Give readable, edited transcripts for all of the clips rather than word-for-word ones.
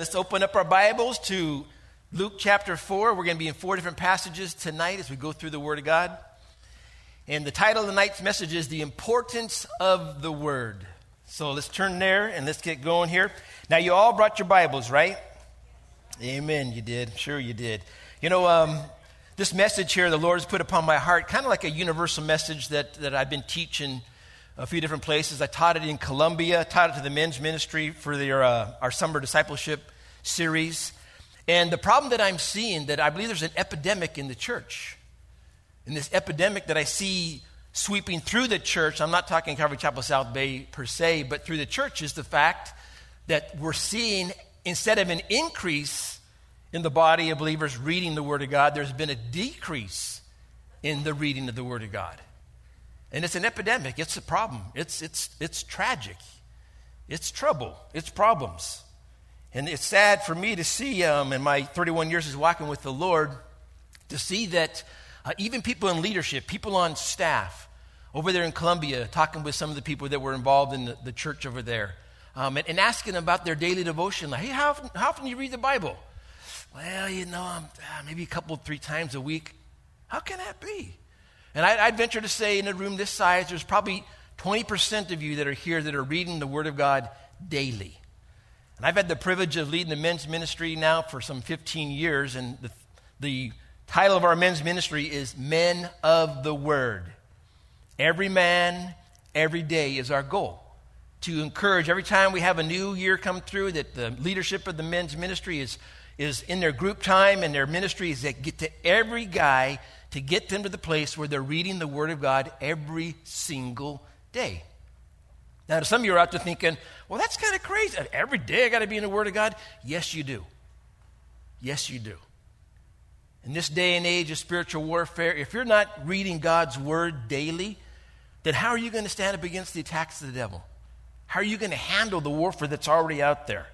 Let's open up our Bibles to Luke chapter 4. We're going to be in four different passages tonight as we go through the Word of God. And the title of tonight's message is The Importance of the Word. So let's turn there and let's get going here. Now, you all brought your Bibles, right? Amen, you did. Sure you did. You know, this message here the Lord has put upon my heart, kind of like a universal message that I've been teaching a few different places. I taught it in Columbia, taught it to the men's ministry for their our summer discipleship series. And the problem that I'm seeing, that I believe there's an epidemic in the church. And this epidemic that I see sweeping through the church, I'm not talking Calvary Chapel South Bay per se, but through the church, is the fact that we're seeing, instead of an increase in the body of believers reading the Word of God, there's been a decrease in the reading of the Word of God. And it's an epidemic. It's a problem. It's tragic. It's trouble. It's problems. And it's sad for me to see, in my 31 years as walking with the Lord, to see that even people in leadership, people on staff, over there in Columbia, talking with some of the people that were involved in the church over there, and asking them about their daily devotion. Like, hey, how often do you read the Bible? Well, you know, maybe a couple, three times a week. How can that be? And I'd venture to say in a room this size, there's probably 20% of you that are here that are reading the Word of God daily. And I've had the privilege of leading the men's ministry now for some 15 years. And the title of our men's ministry is Men of the Word. Every man, every day is our goal. To encourage, every time we have a new year come through, that the leadership of the men's ministry is in their group time and their ministries that get to every guy to get them to the place where they're reading the Word of God every single day. Now, some of you are out there thinking, well, that's kind of crazy. Every day I got to be in the Word of God. Yes, you do. Yes, you do. In this day and age of spiritual warfare, if you're not reading God's Word daily, then how are you going to stand up against the attacks of the devil? How are you going to handle the warfare that's already out there?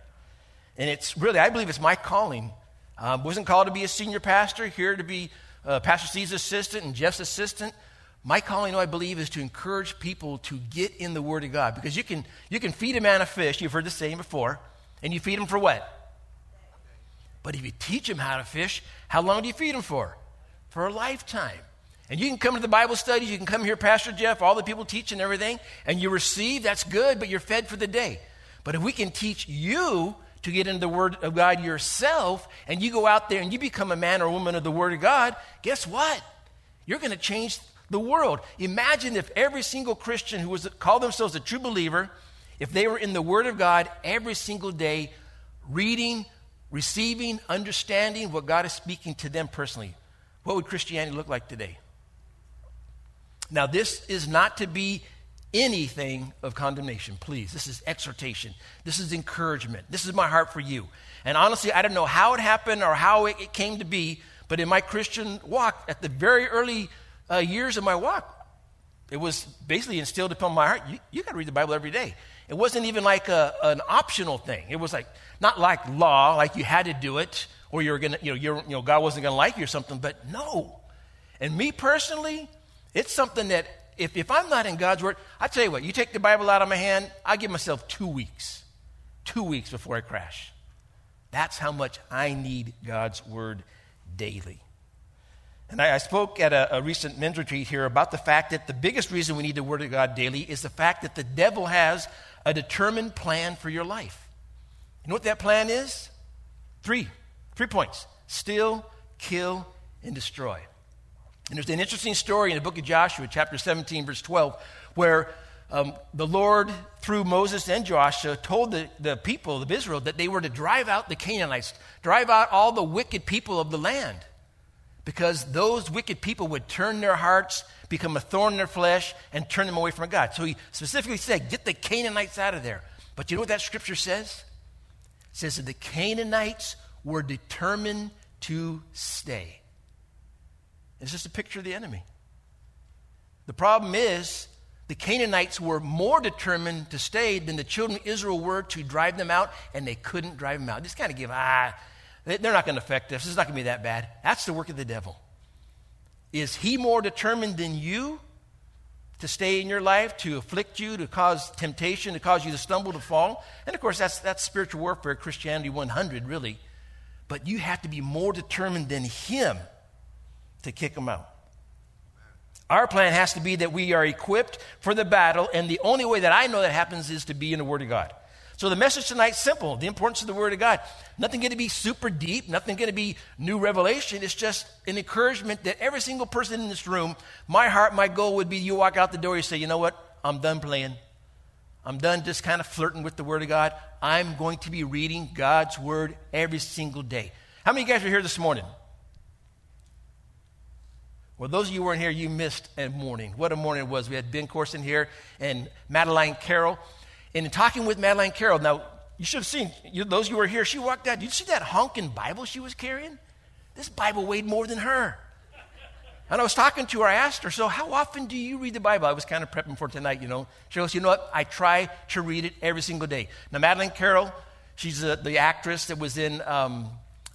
And it's really, I believe it's my calling. Wasn't called to be a senior pastor, here to be Pastor C's assistant and Jeff's assistant. My calling, I believe, is to encourage people to get in the Word of God. Because you can feed a man a fish, you've heard the saying before, and you feed him for what? But if you teach him how to fish, how long do you feed him for? For a lifetime. And you can come to the Bible studies, you can come here, Pastor Jeff, all the people teach and everything, and you receive, that's good, but you're fed for the day. But if we can teach you to get into the Word of God yourself, and you go out there and you become a man or woman of the Word of God, guess what? You're going to change the world. Imagine if every single Christian who called themselves a true believer, if they were in the Word of God every single day, reading, receiving, understanding what God is speaking to them personally. What would Christianity look like today? Now, this is not to be anything of condemnation, please. This is exhortation. This is encouragement. This is my heart for you. And honestly, I don't know how it happened or how it came to be, but in my Christian walk, at the very early years of my walk, it was basically instilled upon my heart, you got to read the Bible every day. It wasn't even like an optional thing. It was like, not like law, like you had to do it, or you were going to, God wasn't going to like you or something, but no. And me personally, it's something that, If I'm not in God's Word, I tell you what, you take the Bible out of my hand, I give myself 2 weeks. 2 weeks before I crash. That's how much I need God's Word daily. And I spoke at a recent men's retreat here about the fact that the biggest reason we need the Word of God daily is the fact that the devil has a determined plan for your life. You know what that plan is? Three points. Steal, kill, and destroy. And there's an interesting story in the book of Joshua, chapter 17, verse 12, where the Lord, through Moses and Joshua, told the people of Israel that they were to drive out the Canaanites, drive out all the wicked people of the land, because those wicked people would turn their hearts, become a thorn in their flesh, and turn them away from God. So he specifically said, get the Canaanites out of there. But you know what that scripture says? It says that the Canaanites were determined to stay. It's just a picture of the enemy. The problem is the Canaanites were more determined to stay than the children of Israel were to drive them out, and they couldn't drive them out. Just kind of they're not going to affect us. It's not going to be that bad. That's the work of the devil. Is he more determined than you to stay in your life, to afflict you, to cause temptation, to cause you to stumble, to fall. And of course, that's spiritual warfare, Christianity 100, really. But you have to be more determined than him to kick them out. Our plan has to be that we are equipped for the battle, and the only way that I know that happens is to be in the Word of God. So the message tonight is simple, the importance of the Word of God. Nothing going to be super deep, nothing going to be new revelation. It's just an encouragement that every single person in this room, my heart, my goal would be you walk out the door, you say, you know what, I'm done playing. I'm done just kind of flirting with the Word of God. I'm going to be reading God's Word every single day. How many of you guys were here this morning? Well, those of you who weren't here, you missed a morning. What a morning it was. We had Ben Corson here and Madeline Carroll. And in talking with Madeline Carroll, now, you should have seen, those of you who were here, she walked out. Did you see that honking Bible she was carrying? This Bible weighed more than her. And I was talking to her. I asked her, so how often do you read the Bible? I was kind of prepping for tonight, you know. She goes, you know what? I try to read it every single day. Now, Madeline Carroll, she's the actress that was in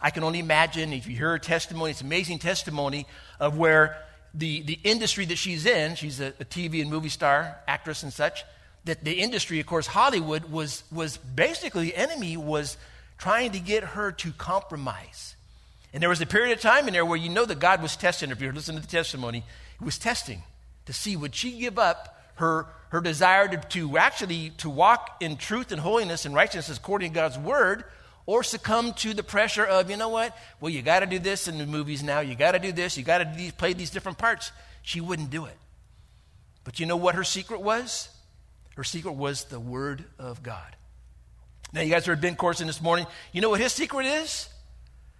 I Can Only Imagine. If you hear her testimony, it's an amazing testimony of where the industry that she's in, she's a TV and movie star, actress and such, that the industry, of course, Hollywood, was basically the enemy was trying to get her to compromise. And there was a period of time in there where you know that God was testing her. If you're listening to the testimony, he was testing to see would she give up her desire to walk in truth and holiness and righteousness according to God's word, or succumb to the pressure of, you know what, well, you got to do this in the movies now. You got to do this. You got to play these different parts. She wouldn't do it. But you know what her secret was? Her secret was the Word of God. Now, you guys heard Ben Corson this morning. You know what his secret is?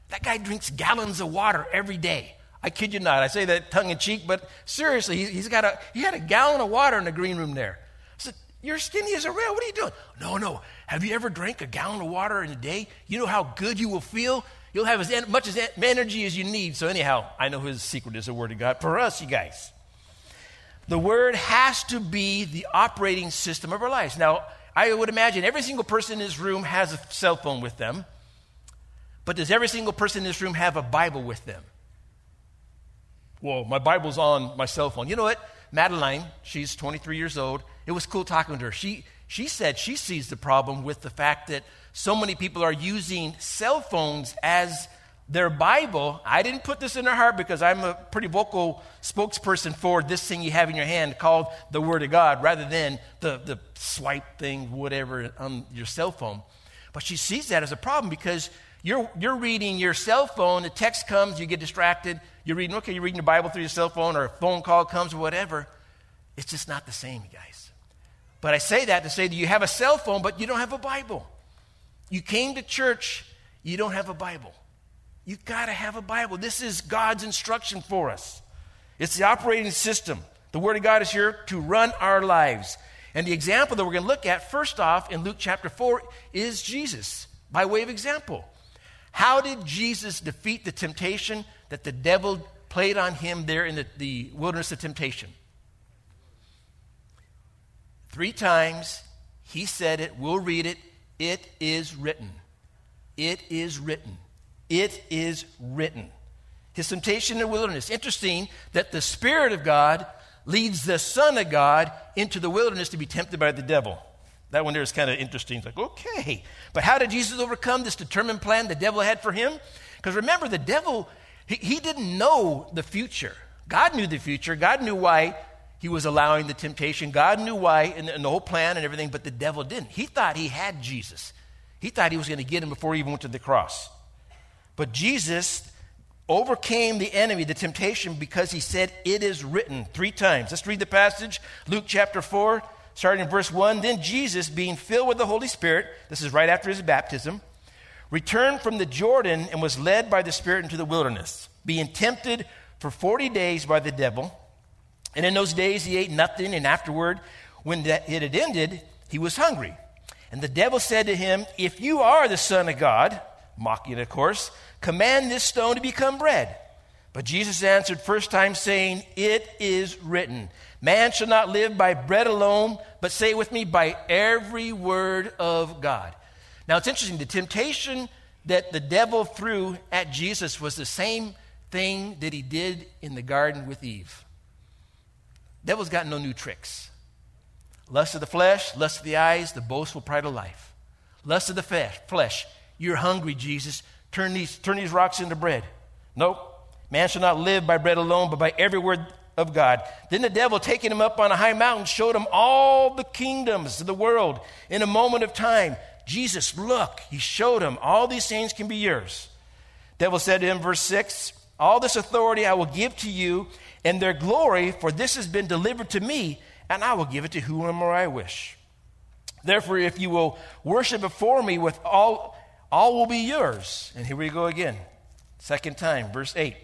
That guy drinks gallons of water every day. I kid you not. I say that tongue-in-cheek, but seriously, he had a gallon of water in the green room there. I said, you're skinny as a rail. What are you doing? No. Have you ever drank a gallon of water in a day? You know how good you will feel? You'll have as much as energy as you need. So anyhow, I know his secret is the Word of God. For us, you guys. The Word has to be the operating system of our lives. Now, I would imagine every single person in this room has a cell phone with them, but does every single person in this room have a Bible with them? Whoa, my Bible's on my cell phone. You know what? Madeline, she's 23 years old. It was cool talking to her. She said she sees the problem with the fact that so many people are using cell phones as their Bible. I didn't put this in her heart because I'm a pretty vocal spokesperson for this thing you have in your hand called the Word of God rather than the swipe thing, whatever, on your cell phone. But she sees that as a problem because you're reading your cell phone, the text comes, you get distracted, you're reading the Bible through your cell phone, or a phone call comes or whatever. It's just not the same, you guys. But I say that to say that you have a cell phone, but you don't have a Bible. You came to church, you don't have a Bible. You got to have a Bible. This is God's instruction for us. It's the operating system. The Word of God is here to run our lives. And the example that we're going to look at, first off, in Luke chapter 4, is Jesus, by way of example. How did Jesus defeat the temptation that the devil played on him there in the wilderness of temptation? 3 times he said it. We'll read it. It is written. It is written. It is written. His temptation in the wilderness. Interesting that the Spirit of God leads the Son of God into the wilderness to be tempted by the devil. That one there is kind of interesting. It's like, okay. But how did Jesus overcome this determined plan the devil had for him? Because remember, the devil, he didn't know the future. God knew the future. God knew why he was allowing the temptation. God knew why and the whole plan and everything, but the devil didn't. He thought he had Jesus. He thought he was going to get him before he even went to the cross. But Jesus overcame the enemy, the temptation, because he said, it is written 3 times. Let's read the passage, Luke chapter 4, starting in verse 1. Then Jesus, being filled with the Holy Spirit, this is right after his baptism, returned from the Jordan and was led by the Spirit into the wilderness, being tempted for 40 days by the devil. And in those days he ate nothing, and afterward, when it had ended, he was hungry. And the devil said to him, if you are the Son of God, mocking it, of course, command this stone to become bread. But Jesus answered first time, saying, it is written, man shall not live by bread alone, but say with me, by every word of God. Now it's interesting, the temptation that the devil threw at Jesus was the same thing that he did in the garden with Eve. Devil's got no new tricks. Lust of the flesh, lust of the eyes, the boastful pride of life. Lust of the flesh. You're hungry, Jesus. Turn these rocks into bread. Nope. Man shall not live by bread alone, but by every word of God. Then the devil, taking him up on a high mountain, showed him all the kingdoms of the world in a moment of time. Jesus, look, he showed him all these things can be yours. Devil said to him, verse 6, all this authority I will give to you and their glory, for this has been delivered to me, and I will give it to whomever I wish. Therefore, if you will worship before me with all will be yours. And here we go again, second time, verse 8.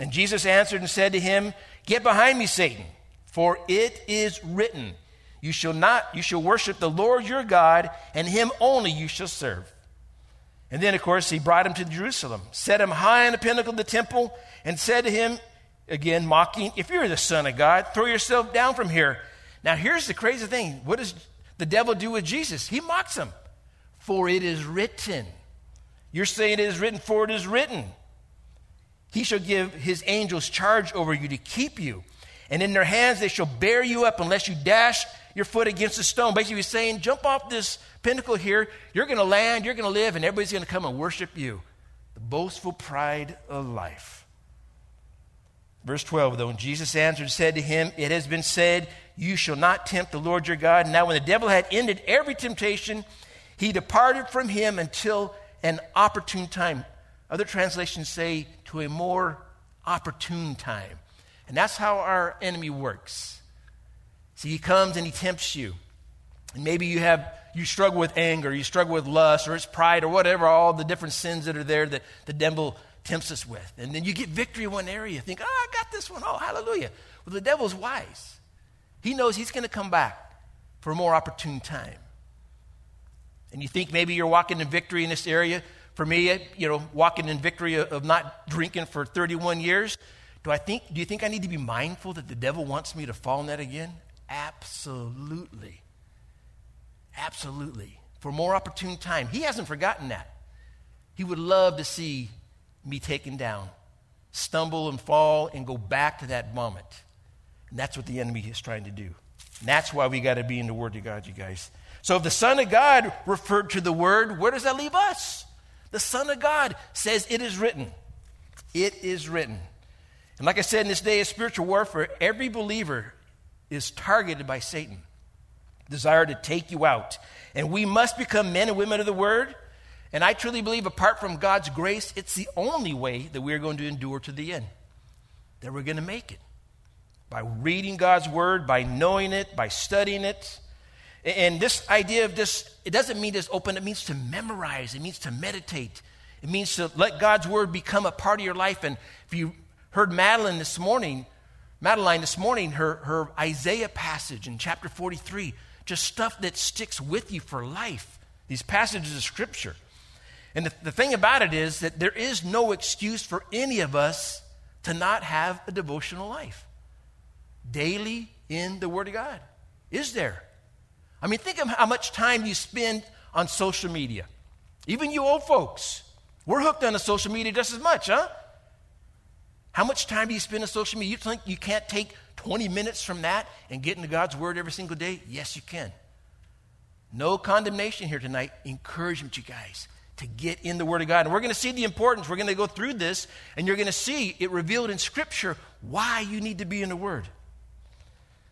And Jesus answered and said to him, get behind me, Satan, for it is written, you shall worship the Lord your God, and him only you shall serve. And then, of course, he brought him to Jerusalem, set him high on the pinnacle of the temple, and said to him, again mocking, if you're the Son of God, throw yourself down from here. Now, here's the crazy thing. What does the devil do with Jesus? He mocks him. For it is written. You're saying it is written, for it is written. He shall give his angels charge over you to keep you. And in their hands they shall bear you up unless you dash your foot against a stone. Basically, he's saying, jump off this pinnacle here. You're going to land, you're going to live, and everybody's going to come and worship you. The boastful pride of life. Verse 12, though, and Jesus answered and said to him, it has been said, you shall not tempt the Lord your God. Now, when the devil had ended every temptation, he departed from him until an opportune time. Other translations say to a more opportune time. And that's how our enemy works. See, he comes and he tempts you. And maybe you struggle with anger, you struggle with lust, or it's pride, or whatever, all the different sins that are there that the devil tempts us with. And then you get victory in one area. Think, oh, I got this one. Oh, hallelujah. Well, the devil's wise. He knows he's going to come back for a more opportune time. And you think maybe you're walking in victory in this area. For me, walking in victory of not drinking for 31 years. Do you think I need to be mindful that the devil wants me to fall in that again? Absolutely. Absolutely. For more opportune time. He hasn't forgotten that. He would love to see me taken down, stumble and fall and go back to that moment. And that's what the enemy is trying to do. And that's why we got to be in the Word of God, you guys. So if the Son of God referred to the Word, where does that leave us? The Son of God says it is written. It is written. And like I said, in this day of spiritual warfare, every believer is targeted by Satan, desire to take you out. And we must become men and women of the Word. And I truly believe apart from God's grace, it's the only way that we're going to endure to the end, that we're going to make it. By reading God's Word, by knowing it, by studying it. And this idea of just, it doesn't mean just open, it means to memorize, it means to meditate. It means to let God's Word become a part of your life. And if you heard Madeline this morning, her Isaiah passage in chapter 43, just stuff that sticks with you for life, these passages of Scripture. And the thing about it is that there is no excuse for any of us to not have a devotional life. Daily in the Word of God. Is there? I mean, think of how much time you spend on social media. Even you old folks, we're hooked on the social media just as much, huh? How much time do you spend on social media? You think you can't take 20 minutes from that and get into God's Word every single day? Yes, you can. No condemnation here tonight. Encouragement, you guys, to get in the Word of God. And we're going to see the importance. We're going to go through this, and you're going to see it revealed in Scripture why you need to be in the Word.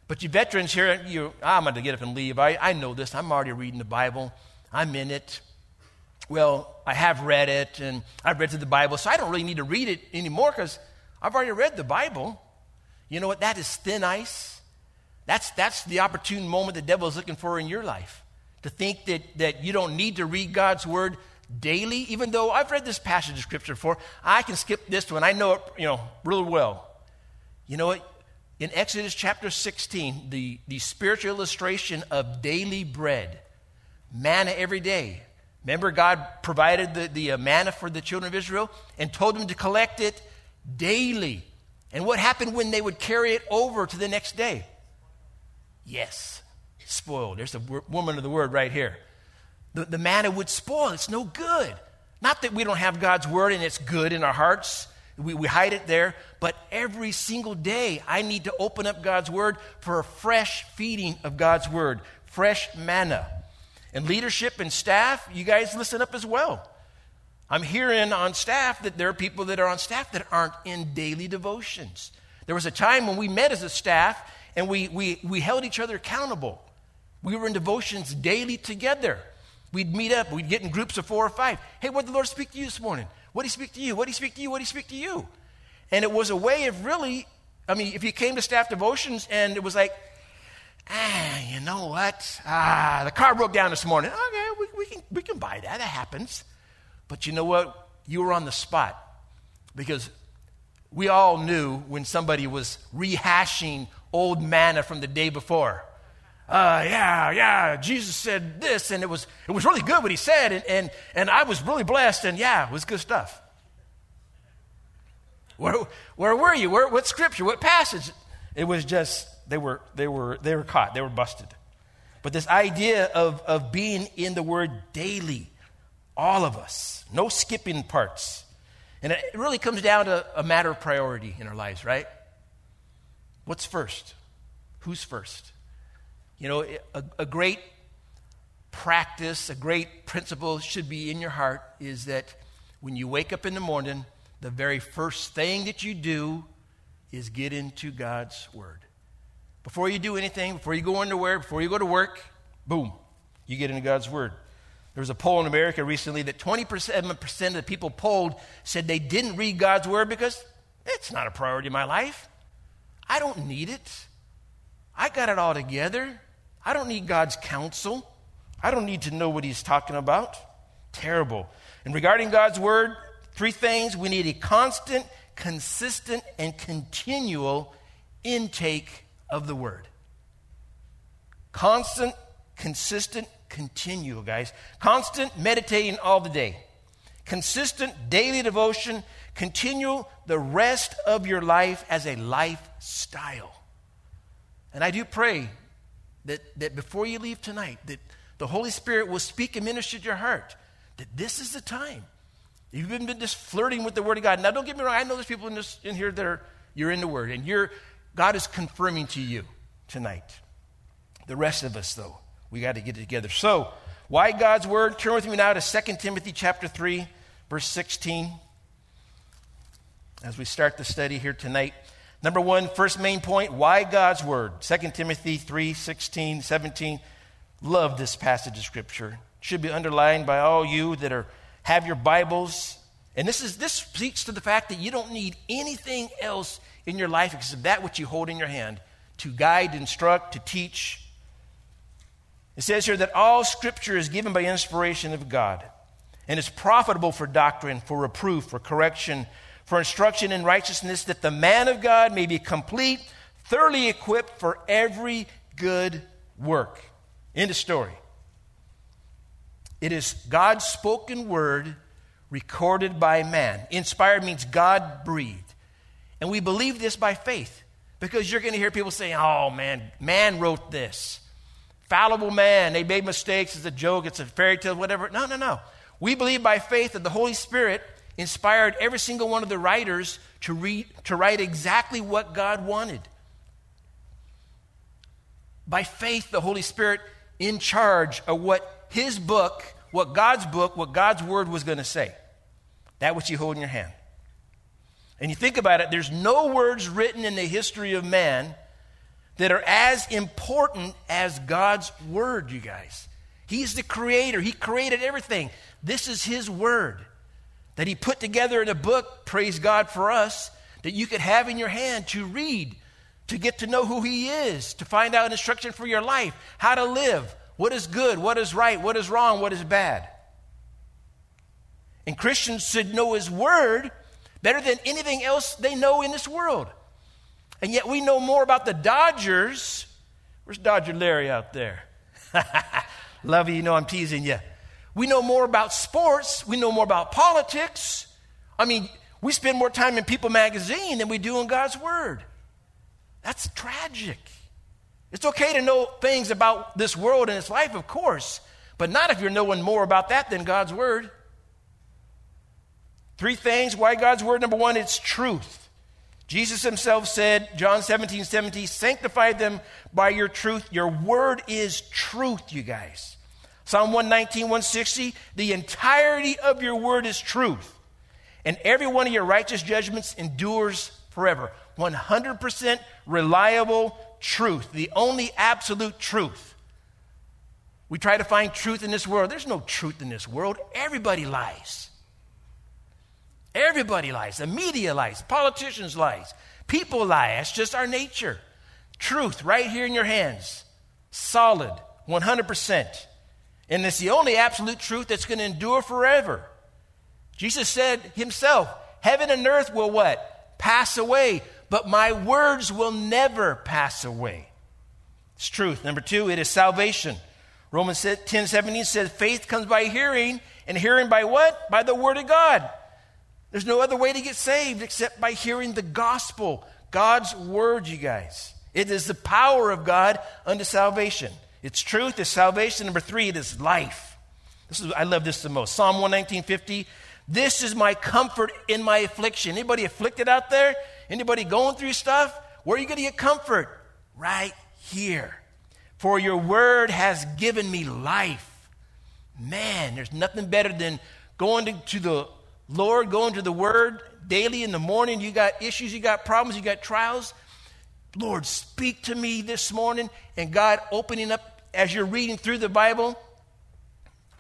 But you veterans here, I'm going to get up and leave. I know this. I'm already reading the Bible. I'm in it. Well, I have read it, and I've read through the Bible, so I don't really need to read it anymore because I've already read the Bible. You know what? That is thin ice. That's the opportune moment the devil is looking for in your life, to think that you don't need to read God's Word daily, even though I've read this passage of Scripture before. I can skip this one. I know it really well. You know what? In Exodus chapter 16, the spiritual illustration of daily bread, manna every day. Remember, God provided the manna for the children of Israel and told them to collect it daily. And what happened when they would carry it over to the next day? Yes, spoiled. There's the woman of the Word right here. The manna would spoil. It's no good. Not that we don't have God's Word and it's good in our hearts. We hide it there, but every single day I need to open up God's Word for a fresh feeding of God's Word, fresh manna. And leadership and staff, you guys listen up as well. I'm hearing on staff that there are people that are on staff that aren't in daily devotions. There was a time when we met as a staff and we held each other accountable. We were in devotions daily together. We'd meet up. We'd get in groups of 4 or 5. Hey, what did the Lord speak to you this morning? What did he speak to you? What did he speak to you? What did he speak to you? And it was a way of really, I mean, if you came to staff devotions and it was like, you know what? The car broke down this morning. Okay, we can buy that. That happens. But you know what? You were on the spot because we all knew when somebody was rehashing old manna from the day before. Jesus said this, and it was really good what he said, and I was really blessed, and yeah, it was good stuff. Where were you? What scripture? What passage? It was just they were caught, they were busted. But this idea of being in the Word daily, all of us, no skipping parts, and it really comes down to a matter of priority in our lives, right? What's first? Who's first? You know, a great practice, a great principle should be in your heart is that when you wake up in the morning, the very first thing that you do is get into God's Word. Before you do anything, before you go underwear, before you go to work, boom, you get into God's Word. There was a poll in America recently that 27% of the people polled said they didn't read God's Word because it's not a priority in my life. I don't need it. I got it all together. I don't need God's counsel. I don't need to know what he's talking about. Terrible. And regarding God's Word, 3 things. We need a constant, consistent, and continual intake of the Word. Constant, consistent, continual, guys. Constant meditating all the day. Consistent daily devotion. Continue the rest of your life as a lifestyle. And I do pray that before you leave tonight, that the Holy Spirit will speak and minister to your heart, that this is the time. You've been just flirting with the Word of God. Now, don't get me wrong. I know there's people in here that you're in the Word, and God is confirming to you tonight. The rest of us, though, we got to get it together. So, why God's Word? Turn with me now to 2 Timothy chapter 3, verse 16, as we start the study here tonight. Number 1, first main point, why God's Word? 2 Timothy 3, 16, 17. Love this passage of Scripture. It should be underlined by all you that have your Bibles. And this speaks to the fact that you don't need anything else in your life except that which you hold in your hand to guide, instruct, to teach. It says here that all Scripture is given by inspiration of God and is profitable for doctrine, for reproof, for correction, for instruction in righteousness, that the man of God may be complete, thoroughly equipped for every good work. End of story. It is God's spoken word recorded by man. Inspired means God breathed. And we believe this by faith, because you're going to hear people say, oh, man wrote this. Fallible man, they made mistakes. It's a joke, it's a fairy tale, whatever. No. We believe by faith that the Holy Spirit inspired every single one of the writers to write exactly what God wanted. By faith, the Holy Spirit in charge of what his book, what God's Word was going to say. That which you hold in your hand. And you think about it, there's no words written in the history of man that are as important as God's Word, you guys. He's the creator. He created everything. This is his Word that he put together in a book, praise God for us, that you could have in your hand to read, to get to know who he is, to find out instruction for your life, how to live, what is good, what is right, what is wrong, what is bad. And Christians should know his Word better than anything else they know in this world. And yet we know more about the Dodgers. Where's Dodger Larry out there? Love you, know I'm teasing you. We know more about sports. We know more about politics. I mean, we spend more time in People Magazine than we do in God's Word. That's tragic. It's okay to know things about this world and its life, of course, but not if you're knowing more about that than God's Word. Three things why God's word. Number one, it's truth. Jesus himself said, John 17:17, sanctify them by your truth. Your word is truth, you guys. Psalm 119, 160, the entirety of your word is truth. And every one of your righteous judgments endures forever. 100% reliable truth, the only absolute truth. We try to find truth in this world. There's no truth in this world. Everybody lies. Everybody lies. The media lies. Politicians lies. People lie. That's just our nature. Truth right here in your hands. Solid. 100%. And it's the only absolute truth that's going to endure forever. Jesus said himself, heaven and earth will what? Pass away. But my words will never pass away. It's truth. Number two, it is salvation. Romans 10:17 says, faith comes by hearing. And hearing by what? By the word of God. There's no other way to get saved except by hearing the gospel, God's word, you guys. It is the power of God unto salvation. It's truth, it's salvation. Number three, it is life. I love this the most. Psalm 119:50. This is my comfort in my affliction. Anybody afflicted out there? Anybody going through stuff? Where are you going to get comfort? Right here. For your word has given me life. Man, there's nothing better than going to the Lord, going to the word daily in the morning. You got issues, you got problems, you got trials. Lord, speak to me this morning. And God opening up as you're reading through the Bible.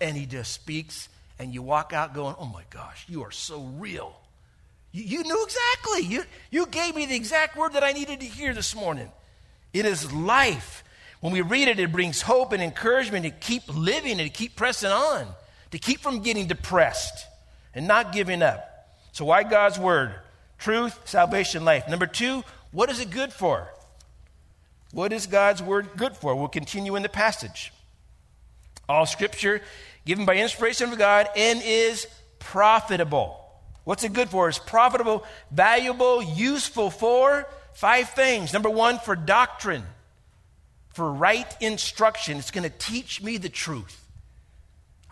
And he just speaks. And you walk out going, oh my gosh, you are so real. You knew exactly. You gave me the exact word that I needed to hear this morning. It is life. When we read it, it brings hope and encouragement to keep living and to keep pressing on. To keep from getting depressed. And not giving up. So why God's word? Truth, salvation, life. Number two, what is it good for? What is God's word good for? We'll continue in the passage. All scripture given by inspiration of God and is profitable. What's it good for? It's profitable, valuable, useful for five things. Number one, for doctrine, for right instruction. It's going to teach me the truth.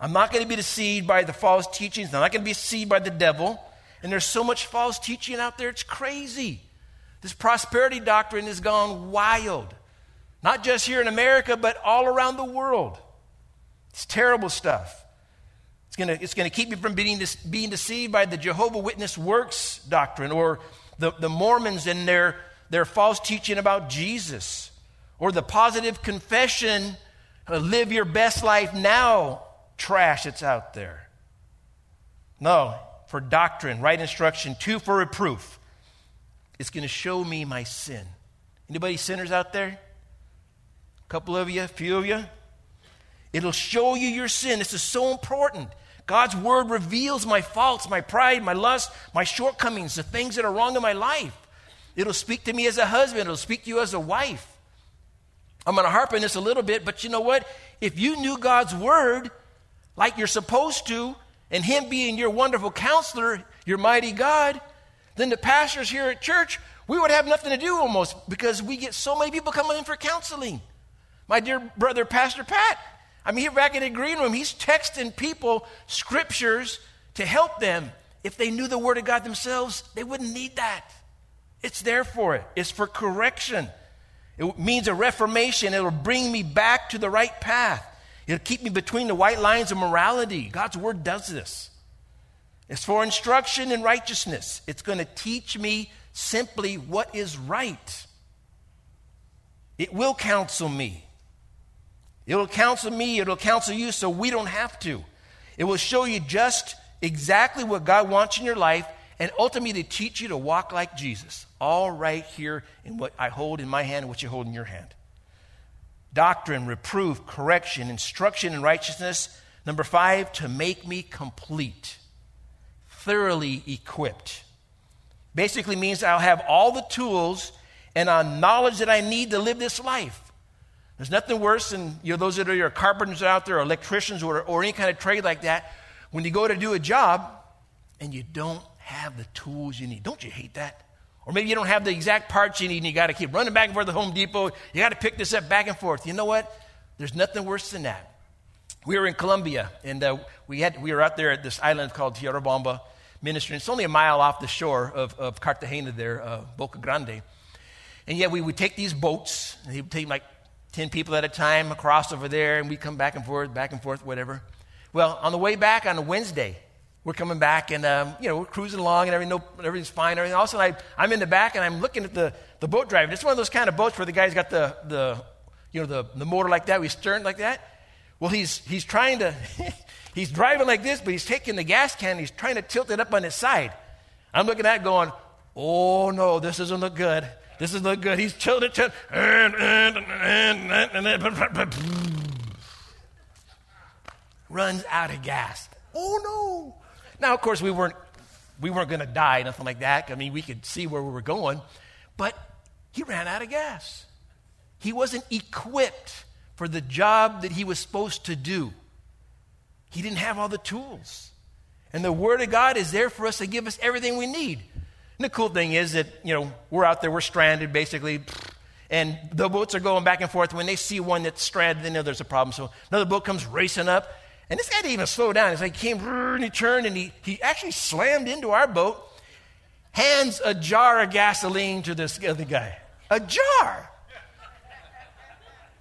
I'm not going to be deceived by the false teachings. I'm not going to be deceived by the devil. And there's so much false teaching out there, it's crazy. This prosperity doctrine has gone wild. Not just here in America, but all around the world. It's terrible stuff. It's going to keep you from being deceived by the Jehovah's Witness works doctrine or the Mormons and their false teaching about Jesus. Or the positive confession, live your best life now trash that's out there. No, for doctrine, right instruction. Two, for reproof. It's going to show me my sin. Anybody sinners out there? A couple of you, a few of you? It'll show you your sin. This is so important. God's word reveals my faults, my pride, my lust, my shortcomings, the things that are wrong in my life. It'll speak to me as a husband. It'll speak to you as a wife. I'm going to harp on this a little bit, but you know what? If you knew God's word like you're supposed to, and him being your wonderful counselor, your mighty God, then the pastors here at church, we would have nothing to do almost, because we get so many people coming in for counseling. My dear brother, Pastor Pat, I'm here back in the green room. He's texting people scriptures to help them. If they knew the word of God themselves, they wouldn't need that. It's there for it. It's for correction. It means a reformation. It'll bring me back to the right path. It'll keep me between the white lines of morality. God's word does this. It's for instruction in righteousness. It's going to teach me simply what is right. It will counsel me. It'll counsel me. It'll counsel you so we don't have to. It will show you just exactly what God wants in your life and ultimately teach you to walk like Jesus. All right here in what I hold in my hand and what you hold in your hand. Doctrine, reproof, correction, instruction in righteousness. Number five, to make me complete, thoroughly equipped. Basically means I'll have all the tools and knowledge that I need to live this life. There's nothing worse than those that are your carpenters out there or electricians or any kind of trade like that. When you go to do a job and you don't have the tools you need. Don't you hate that? Or maybe you don't have the exact parts you need and you got to keep running back and forth to Home Depot. You got to pick this up back and forth. You know what? There's nothing worse than that. We were in Columbia and we were out there at this island called Tierrabomba. ministering. It's only a mile off the shore of Cartagena there, Boca Grande. And yet we would take these boats, and they would take like 10 people at a time across over there, and we'd come back and forth, whatever. Well, on the way back on a Wednesday, we're coming back, and we're cruising along, and everything's fine. And all of a sudden, I'm in the back, and I'm looking at the boat driver. It's one of those kind of boats where the guy's got the motor like that, we stern like that. Well, he's trying to he's driving like this, but he's taking the gas can, and he's trying to tilt it up on his side. I'm looking at it, going, "Oh no, this doesn't look good. This doesn't look good." He's tilting it, and runs out of gas. Oh no. Now, of course, we weren't going to die, nothing like that. I mean, we could see where we were going, but he ran out of gas. He wasn't equipped for the job that he was supposed to do. He didn't have all the tools. And the Word of God is there for us to give us everything we need. And the cool thing is that, we're out there, we're stranded basically, and the boats are going back and forth. When they see one that's stranded, they know there's a problem. So another boat comes racing up. And this guy didn't even slow down. It's like he came and he turned and he actually slammed into our boat, hands a jar of gasoline to this other guy. A jar.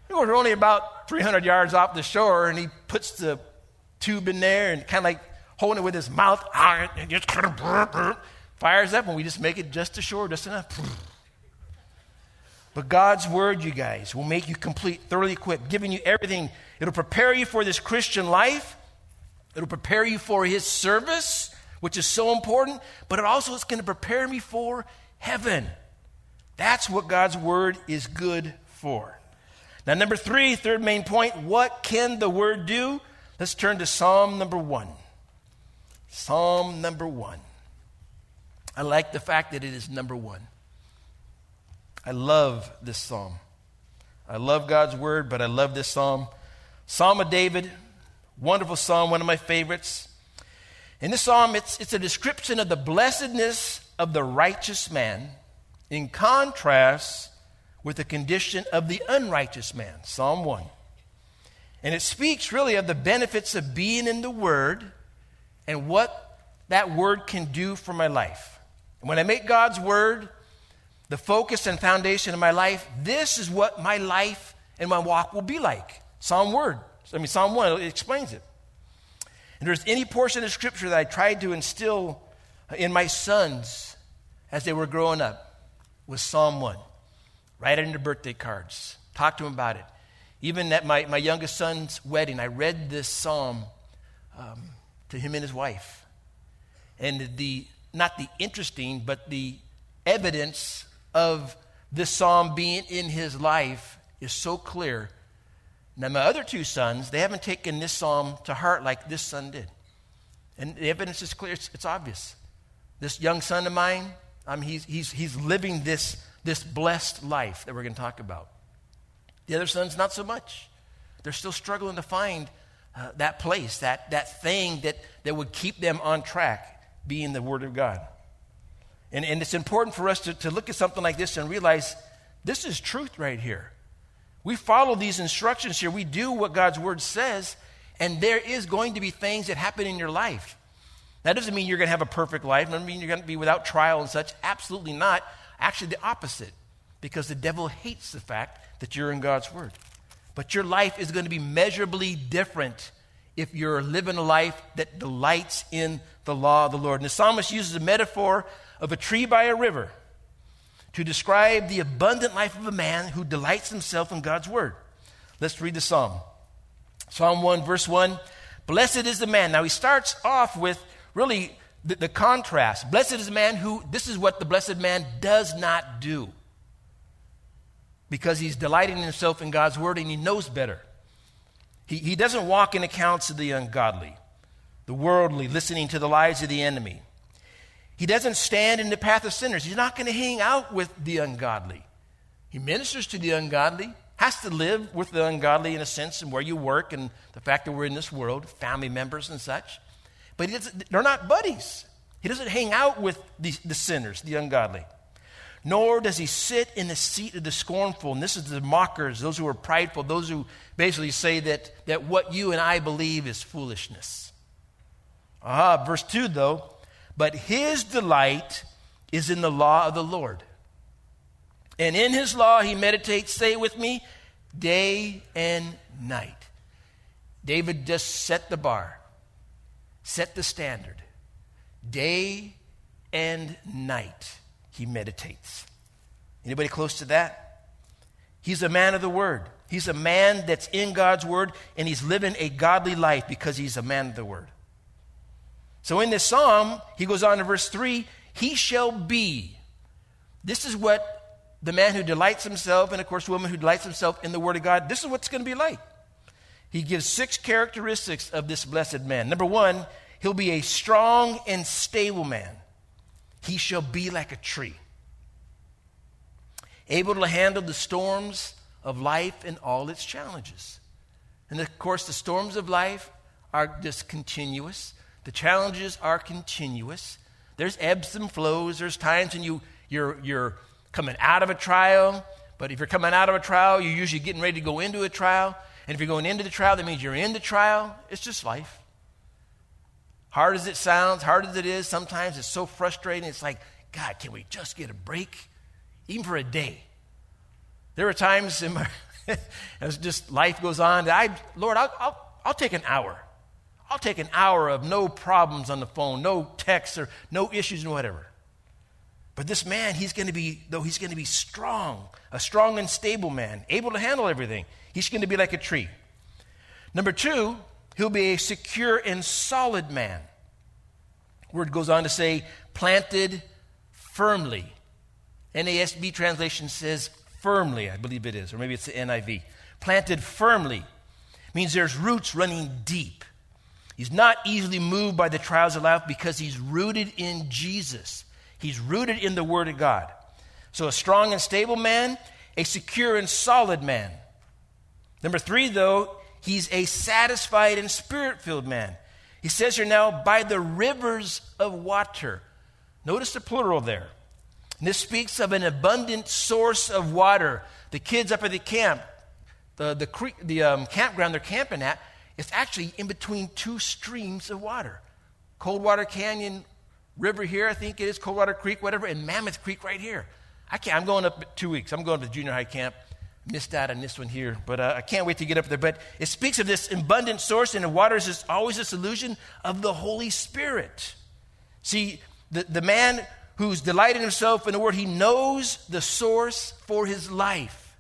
We were only about 300 yards off the shore, and he puts the tube in there and kind of like holding it with his mouth, and just fires up, and we just make it just ashore, just enough. But God's Word, you guys, will make you complete, thoroughly equipped, giving you everything. It'll prepare you for this Christian life. It'll prepare you for His service, which is so important, but it also is going to prepare me for heaven. That's what God's Word is good for. Now, number three, third main point, what can the Word do? Let's turn to Psalm number 1. I like the fact that it is number 1. I love this psalm. I love God's Word, but I love this psalm. Psalm of David, wonderful psalm, one of my favorites. In this psalm, it's a description of the blessedness of the righteous man in contrast with the condition of the unrighteous man, Psalm 1. And it speaks really of the benefits of being in the Word and what that Word can do for my life. And when I make God's Word the focus and foundation of my life, this is what my life and my walk will be like. Psalm 1, it explains it. And there's any portion of Scripture that I tried to instill in my sons as they were growing up was Psalm 1. Write it in their birthday cards. Talk to them about it. Even at my youngest son's wedding, I read this psalm to him and his wife. And not the interesting, but the evidence of this psalm being in his life is so clear. Now, my other two sons, they haven't taken this psalm to heart like this son did. And the evidence is clear. It's obvious. This young son of mine, he's living this blessed life that we're going to talk about. The other sons, not so much. They're still struggling to find that place, that thing that would keep them on track, being the Word of God. And it's important for us to look at something like this and realize this is truth right here. We follow these instructions here. We do what God's Word says, and there is going to be things that happen in your life. That doesn't mean you're going to have a perfect life. It doesn't mean you're going to be without trial and such. Absolutely not. Actually, the opposite, because the devil hates the fact that you're in God's Word. But your life is going to be measurably different if you're living a life that delights in the law of the Lord. And the psalmist uses a metaphor of a tree by a river to describe the abundant life of a man who delights himself in God's Word. Let's read the psalm. Psalm 1, verse 1, blessed is the man. Now, he starts off with really the contrast. Blessed is the man who, this is what the blessed man does not do, because he's delighting himself in God's Word and he knows better. He doesn't walk in the counts of the ungodly, the worldly, listening to the lies of the enemy. He doesn't stand in the path of sinners. He's not going to hang out with the ungodly. He ministers to the ungodly, has to live with the ungodly in a sense, and where you work and the fact that we're in this world, family members and such. But they're not buddies. He doesn't hang out with the sinners, the ungodly. Nor does he sit in the seat of the scornful. And this is the mockers, those who are prideful, those who basically say that what you and I believe is foolishness. Verse 2, though. But his delight is in the law of the Lord. And in his law he meditates, say with me, day and night. David just set the bar, set the standard. Day and night he meditates. Anybody close to that? He's a man of the word. He's a man that's in God's word, and he's living a godly life because he's a man of the word. So in this psalm, he goes on to verse 3, he shall be. This is what the man who delights himself, and of course, woman who delights himself in the word of God, this is what's going to be like. He gives 6 characteristics of this blessed man. Number 1, he'll be a strong and stable man. He shall be like a tree, able to handle the storms of life and all its challenges. And of course, the storms of life are just continuous. The challenges are continuous. There's ebbs and flows. There's times when you're coming out of a trial, but if you're coming out of a trial, you're usually getting ready to go into a trial. And if you're going into the trial, that means you're in the trial. It's just life. Hard as it sounds, hard as it is, sometimes it's so frustrating. It's like, God, can we just get a break? Even for a day. There are times in my, as just life goes on, that Lord, I'll take an hour. I'll take an hour of no problems on the phone, no texts or no issues and whatever. But this man, he's going to be strong, a strong and stable man, able to handle everything. He's going to be like a tree. Number 2, he'll be a secure and solid man. Word goes on to say, planted firmly. NASB translation says firmly, I believe it is, or maybe it's the NIV. Planted firmly means there's roots running deep. He's not easily moved by the trials of life because he's rooted in Jesus. He's rooted in the Word of God. So a strong and stable man, a secure and solid man. Number 3, though, he's a satisfied and spirit-filled man. He says here now, by the rivers of water. Notice the plural there. And this speaks of an abundant source of water. The kids up at the camp, the campground they're camping at, it's actually in between 2 streams of water. Coldwater Canyon River here, I think it is, Coldwater Creek, whatever, and Mammoth Creek right here. I'm going up in 2 weeks. I'm going to the junior high camp. Missed out on this one here, but I can't wait to get up there. But it speaks of this abundant source, and the water is always this illusion of the Holy Spirit. See, the man who's delighted himself in the Word, he knows the source for his life.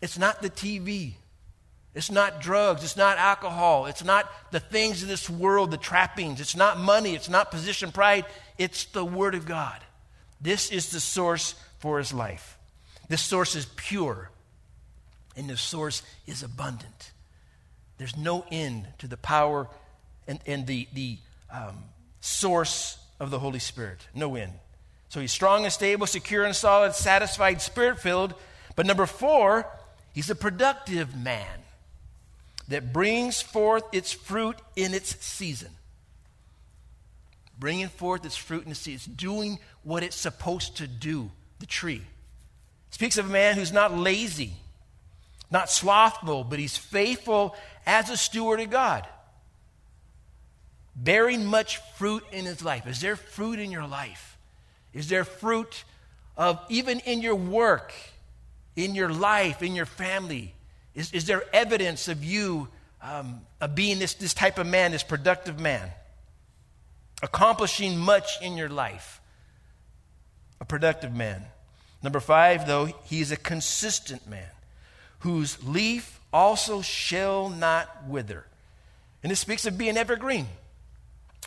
It's not the TV. It's not drugs. It's not alcohol. It's not the things of this world, the trappings. It's not money. It's not position, pride. It's the Word of God. This is the source for his life. This source is pure, and this source is abundant. There's no end to the power and the source of the Holy Spirit. No end. So he's strong and stable, secure and solid, satisfied, spirit-filled. But number 4, he's a productive man that brings forth its fruit in its season. Bringing forth its fruit in its season. It's doing what it's supposed to do, the tree. Speaks of a man who's not lazy, not slothful, but he's faithful as a steward of God. Bearing much fruit in his life. Is there fruit in your life? Is there fruit of even in your work, in your life, in your family? Is there evidence of you of being this type of man, this productive man? Accomplishing much in your life. A productive man. Number 5, though, he's a consistent man whose leaf also shall not wither. And it speaks of being evergreen.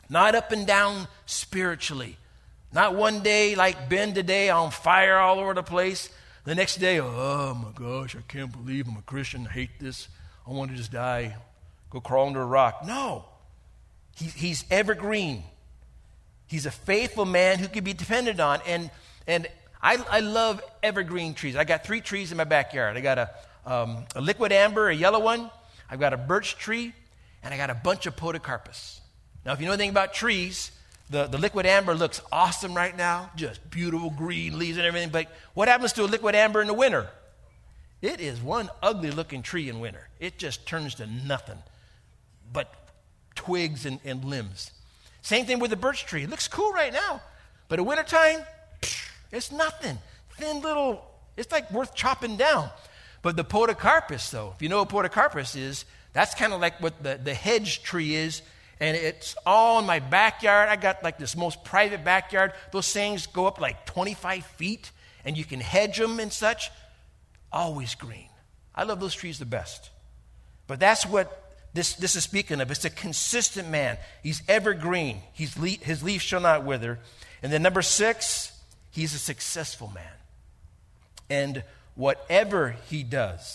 Not up and down spiritually. Not one day like Ben today on fire all over the place. The next day, oh my gosh, I can't believe I'm a Christian. I hate this. I want to just die. Go crawl under a rock. No. He's evergreen. He's a faithful man who can be depended on. And I love evergreen trees. I got 3 trees in my backyard. I got a liquid amber, a yellow one. I've got a birch tree, and I got a bunch of podocarpus. Now, if you know anything about trees, the liquid amber looks awesome right now, just beautiful green leaves and everything. But what happens to a liquid amber in the winter? It is one ugly-looking tree in winter. It just turns to nothing but twigs and limbs. Same thing with the birch tree. It looks cool right now, but in wintertime, it's nothing. Thin little, it's like worth chopping down. But the podocarpus, though, if you know what podocarpus is, that's kind of like what the hedge tree is, and it's all in my backyard. I got like this most private backyard. Those things go up like 25 feet, and you can hedge them and such. Always green. I love those trees the best. But that's what this is speaking of. It's a consistent man. He's evergreen. His leaf shall not wither. And then number 6, he's a successful man. And whatever he does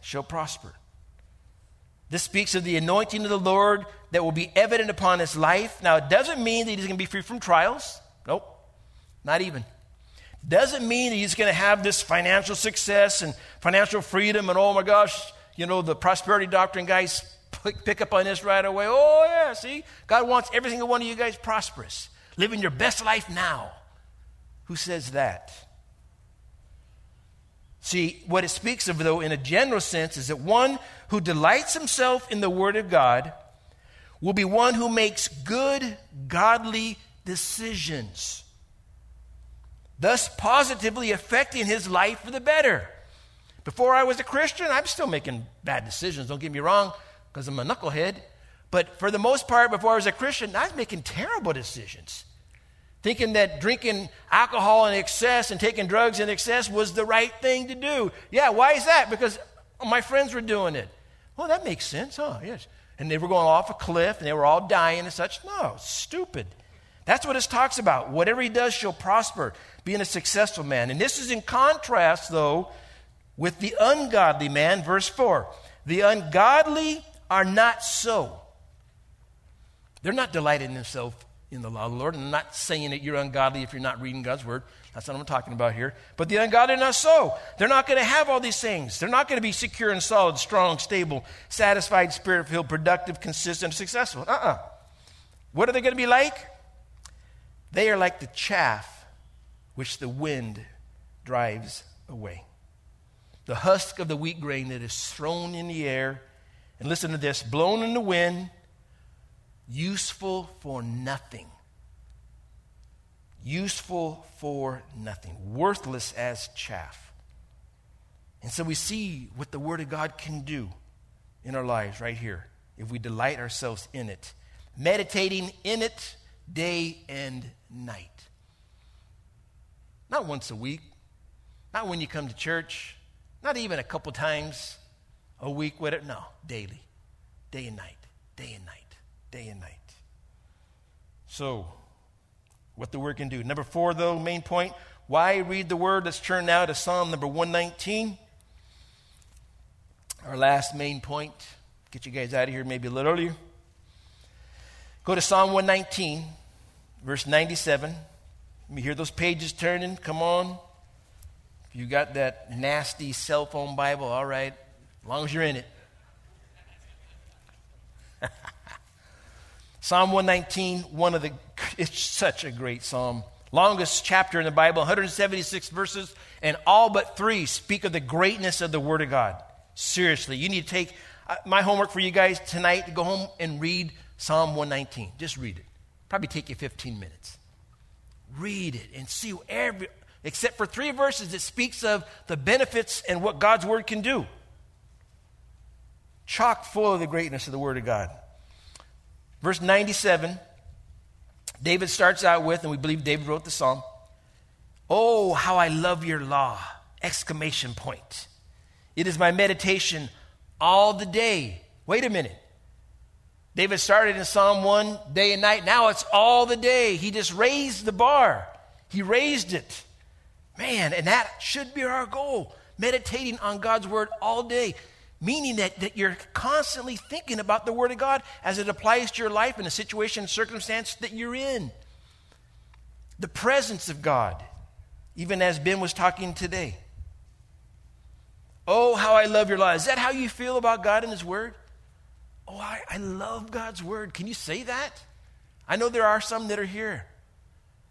shall prosper. This speaks of the anointing of the Lord that will be evident upon his life. Now, it doesn't mean that he's going to be free from trials. Nope, not even. Doesn't mean that he's going to have this financial success and financial freedom and, oh my gosh, you know, the prosperity doctrine guys pick up on this right away. Oh yeah, see, God wants every single one of you guys prosperous, living your best life now. Who says that? See, what it speaks of, though, in a general sense is that one who delights himself in the Word of God will be one who makes good, godly decisions, thus positively affecting his life for the better. Before I was a Christian, I'm still making bad decisions, don't get me wrong, because I'm a knucklehead. But for the most part, before I was a Christian, I was making terrible decisions, thinking that drinking alcohol in excess and taking drugs in excess was the right thing to do. Yeah, why is that? Because my friends were doing it. Well, that makes sense, huh? Yes. And they were going off a cliff, and they were all dying and such. No, stupid. That's what this talks about. Whatever he does shall prosper, being a successful man. And this is in contrast, though, with the ungodly man, verse 4. The ungodly are not so. They're not delighting themselves in the law of the Lord. And I'm not saying that you're ungodly if you're not reading God's word. That's not what I'm talking about here. But the ungodly are not so. They're not going to have all these things. They're not going to be secure and solid, strong, stable, satisfied, spirit-filled, productive, consistent, successful. What are they going to be like? They are like the chaff which the wind drives away. The husk of the wheat grain that is thrown in the air, and listen to this, blown in the wind, useful for nothing. Useful for nothing. Worthless as chaff. And so we see what the Word of God can do in our lives right here if we delight ourselves in it, meditating in it day and night. Not once a week, not when you come to church, not even a couple times a week, whatever. No, daily, day and night, day and night, day and night. So, what the Word can do. Number 4, though, main point, why read the Word? Let's turn now to Psalm number 119. Our last main point. Get you guys out of here maybe a little earlier. Go to Psalm 119, verse 97. Let me hear those pages turning. Come on. If you got that nasty cell phone Bible, all right, as long as you're in it. Psalm 119, it's such a great psalm. Longest chapter in the Bible, 176 verses, and all but 3 speak of the greatness of the Word of God. Seriously, you need to take my homework for you guys tonight to go home and read Psalm 119. Just read it. Probably take you 15 minutes. Read it and see except for 3 verses, it speaks of the benefits and what God's Word can do. Chock full of the greatness of the Word of God. Verse 97, David starts out with, and we believe David wrote the psalm, "Oh, how I love your law!" Exclamation point. "It is my meditation all the day." Wait a minute. David started in Psalm 1, day and night. Now it's all the day. He just raised the bar. He raised it. Man, and that should be our goal, meditating on God's Word all day, meaning that you're constantly thinking about the Word of God as it applies to your life and the situation and circumstance that you're in. The presence of God, even as Ben was talking today. Oh, how I love your law. Is that how you feel about God and His Word? Oh, I love God's Word. Can you say that? I know there are some that are here.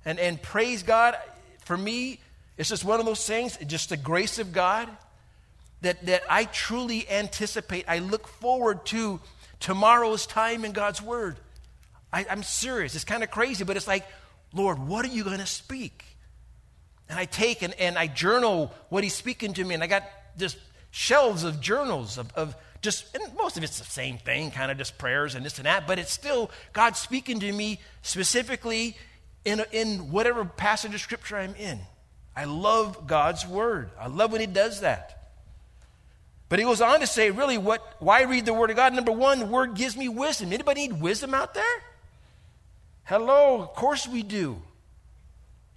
And praise God. For me, it's just one of those things, just the grace of God that I truly anticipate. I look forward Tomorrow's time in God's word. I'm serious. It's kind of crazy, but it's like, Lord, what are you going to speak? And I take and I journal what he's speaking to me. And I got just shelves of journals of just, and most of it's the same thing, kind of just prayers and this and that. But it's still God speaking to me specifically in whatever passage of Scripture I'm in. I love God's word. I love when he does that. But he goes on to say, really, why read the word of God? Number one, the word gives me wisdom. Anybody need wisdom out there? Hello, of course we do.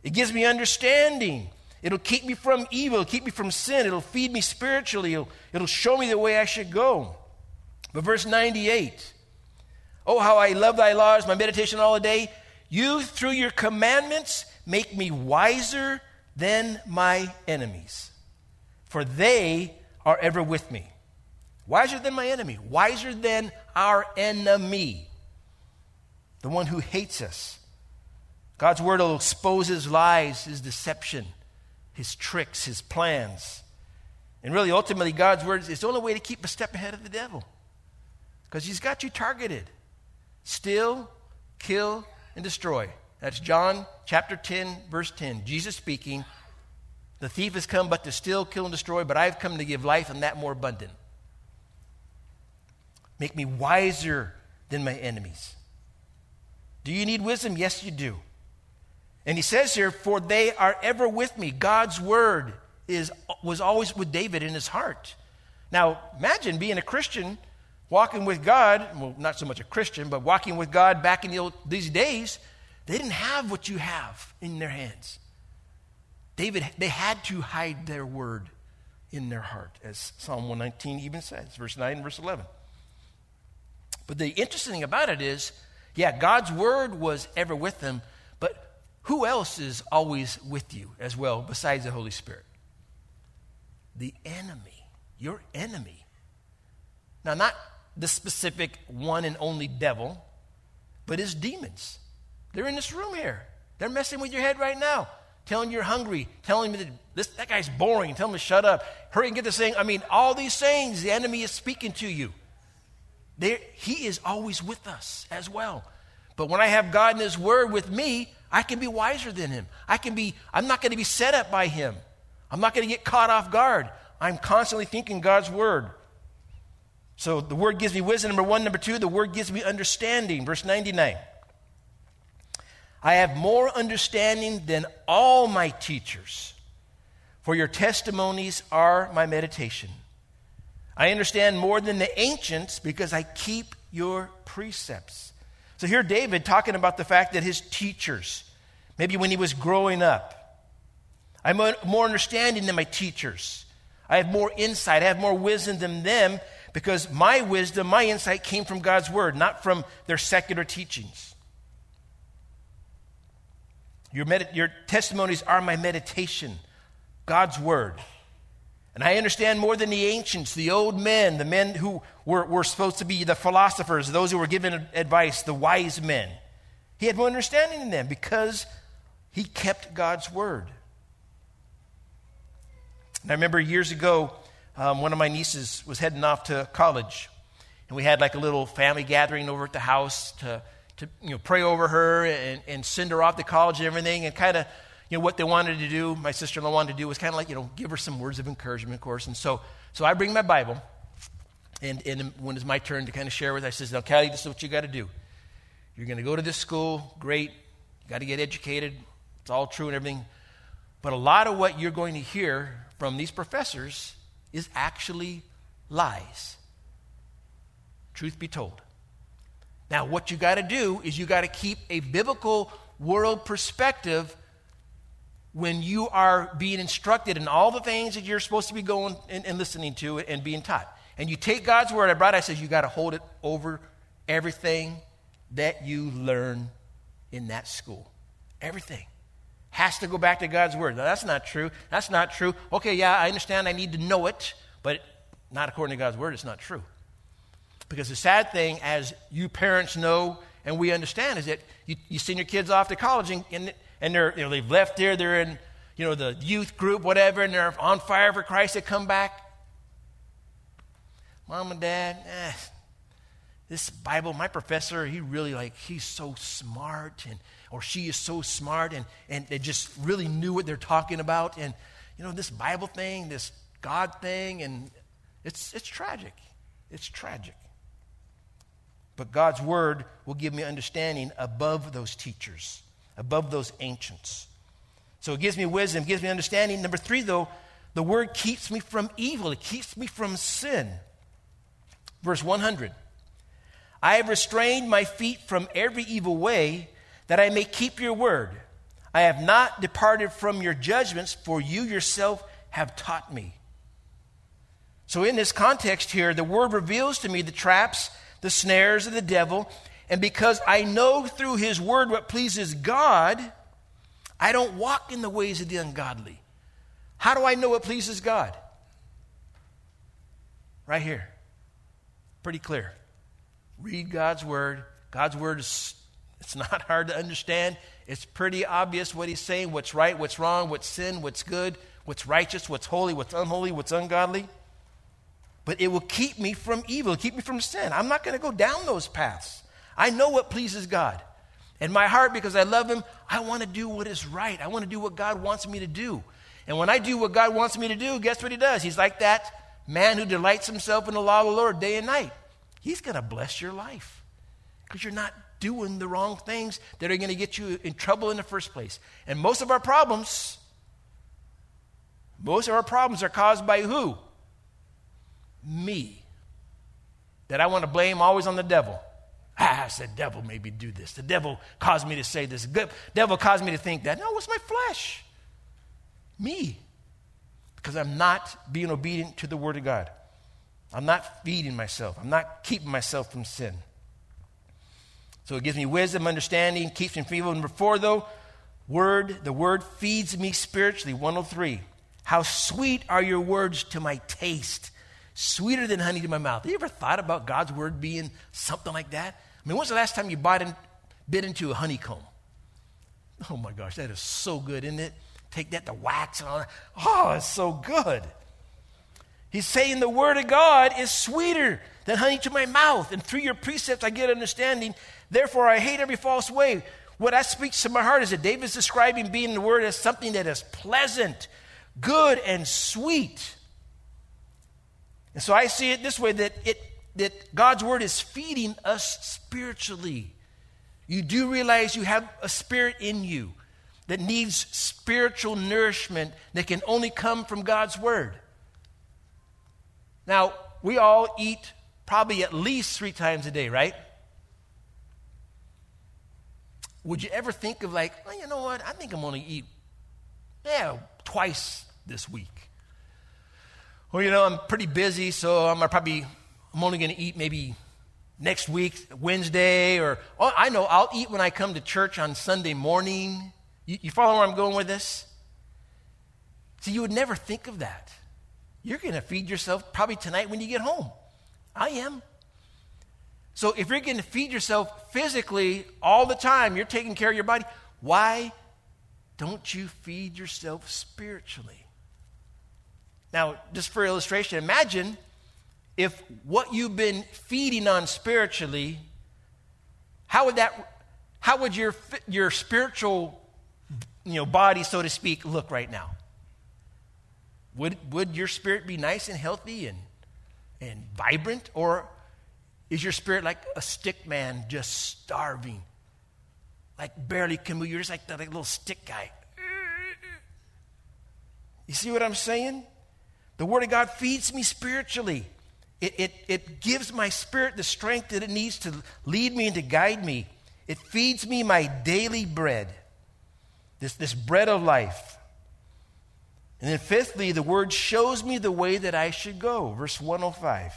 It gives me understanding. It'll keep me from evil. It'll keep me from sin. It'll feed me spiritually. It'll show me the way I should go. But verse 98, oh, how I love thy laws, my meditation all the day. You, through your commandments, make me wiser than my enemies, for they are ever with me. Wiser than my enemy, wiser than our enemy, the one who hates us. God's word will expose his lies, his deception, his tricks, his plans. And really, ultimately, God's word is the only way to keep a step ahead of the devil, because he's got you targeted. Steal, kill, and destroy. That's John chapter 10, verse 10. Jesus speaking, the thief has come but to steal, kill, and destroy, but I have come to give life and that more abundant. Make me wiser than my enemies. Do you need wisdom? Yes, you do. And he says here, for they are ever with me. God's word was always with David in his heart. Now, imagine being a Christian, walking with God, well, not so much a Christian, but walking with God back in these days. They didn't have what you have in their hands. They had to hide their word in their heart, as Psalm 119 even says, verse 9 and verse 11. But the interesting thing about it is, yeah, God's word was ever with them, but who else is always with you as well besides the Holy Spirit? The enemy, your enemy. Now, not the specific one and only devil, but his demons. They're in this room here. They're messing with your head right now, telling you you're hungry, telling me that guy's boring, telling me to shut up, hurry and get this thing. I mean, all these things the enemy is speaking to you. He is always with us as well. But when I have God and his word with me, I can be wiser than him. I'm not going to be set up by him. I'm not going to get caught off guard. I'm constantly thinking God's word. So the word gives me wisdom, number one. Number two, the word gives me understanding. Verse 99. I have more understanding than all my teachers, for your testimonies are my meditation. I understand more than the ancients because I keep your precepts. So here David talking about the fact that his teachers, maybe when he was growing up, I'm more understanding than my teachers. I have more insight. I have more wisdom than them because my wisdom, my insight came from God's word, not from their secular teachings. Your testimonies are my meditation, God's word. And I understand more than the ancients, the old men, the men who were supposed to be the philosophers, those who were given advice, the wise men. He had more understanding than them because he kept God's word. And I remember years ago, one of my nieces was heading off to college. And we had like a little family gathering over at the house to pray over her and send her off to college and everything. And kind of, what they wanted to do, my sister-in-law wanted to do was kind of like, give her some words of encouragement, of course. And so I bring my Bible. And when it's my turn to kind of share with her, I says, now, Callie, this is what you got to do. You're going to go to this school. Great. You got to get educated. It's all true and everything. But a lot of what you're going to hear from these professors is actually lies. Truth be told. Now, what you got to do is you got to keep a biblical world perspective when you are being instructed in all the things that you're supposed to be going and listening to and being taught. And you take God's word. I says you got to hold it over everything that you learn in that school. Everything has to go back to God's word. Now, that's not true. That's not true. Okay, yeah, I understand I need to know it, but not according to God's word. It's not true. Because the sad thing, as you parents know and we understand, is that you send your kids off to college and they're, they've left there, they're in the youth group, whatever, and they're on fire for Christ. They come back, Mom and Dad, this Bible, my professor, he really he's so smart, or she is so smart, and they just really knew what they're talking about. And, this Bible thing, this God thing, and it's tragic. It's tragic. But God's word will give me understanding above those teachers, above those ancients. So it gives me wisdom, gives me understanding. Number three, though, the word keeps me from evil. It keeps me from sin. Verse 100, I have restrained my feet from every evil way, that I may keep your word. I have not departed from your judgments, for you yourself have taught me. So in this context here, the word reveals to me the traps, the snares of the devil. And because I know through his word what pleases God, I don't walk in the ways of the ungodly. How do I know what pleases God? Right here. Pretty clear. Read God's word. God's word is, it's not hard to understand. It's pretty obvious what he's saying, what's right, what's wrong, what's sin, what's good, what's righteous, what's holy, what's unholy, what's ungodly. But it will keep me from evil, keep me from sin. I'm not going to go down those paths. I know what pleases God. In my heart, because I love him, I want to do what is right. I want to do what God wants me to do. And when I do what God wants me to do, guess what he does? He's like that man who delights himself in the law of the Lord day and night. He's going to bless your life because you're not doing the wrong things that are going to get you in trouble in the first place. And most of our problems are caused by who? Me. That I want to blame always on the devil. The devil made me do this. The devil caused me to say this. The devil caused me to think that. No, it's my flesh. Me. Because I'm not being obedient to the word of God. I'm not feeding myself. I'm not keeping myself from sin. So it gives me wisdom, understanding, keeps me from evil. Number four, though, the word feeds me spiritually. 103. How sweet are your words to my taste. Sweeter than honey to my mouth. Have you ever thought about God's word being something like that? I mean, when's the last time you bit into a honeycomb? Oh my gosh, that is so good, isn't it? Take that, the wax and all that. Oh, it's so good. He's saying the word of God is sweeter than honey to my mouth. And through your precepts, I get understanding. Therefore, I hate every false way. What I speak to my heart is that David's describing being the word as something that is pleasant, good, and sweet. And so I see it this way, that God's word is feeding us spiritually. You do realize you have a spirit in you that needs spiritual nourishment that can only come from God's word. Now, we all eat probably at least 3 times a day, right? Would you ever think of well, you know what? I think I'm going to eat, twice this week. Well, I'm pretty busy, so I'm only going to eat maybe next week, Wednesday, or I know I'll eat when I come to church on Sunday morning. You follow where I'm going with this? See, you would never think of that. You're going to feed yourself probably tonight when you get home. I am. So if you're going to feed yourself physically all the time, you're taking care of your body, why don't you feed yourself spiritually? Now, just for illustration, imagine if what you've been feeding on spiritually, how would your spiritual body, so to speak, look right now? Would your spirit be nice and healthy and vibrant, or is your spirit like a stick man just starving, barely can move? You're just like that little stick guy. You see what I'm saying? The word of God feeds me spiritually. It gives my spirit the strength that it needs to lead me and to guide me. It feeds me my daily bread, this bread of life. And then fifthly, the word shows me the way that I should go. Verse 105.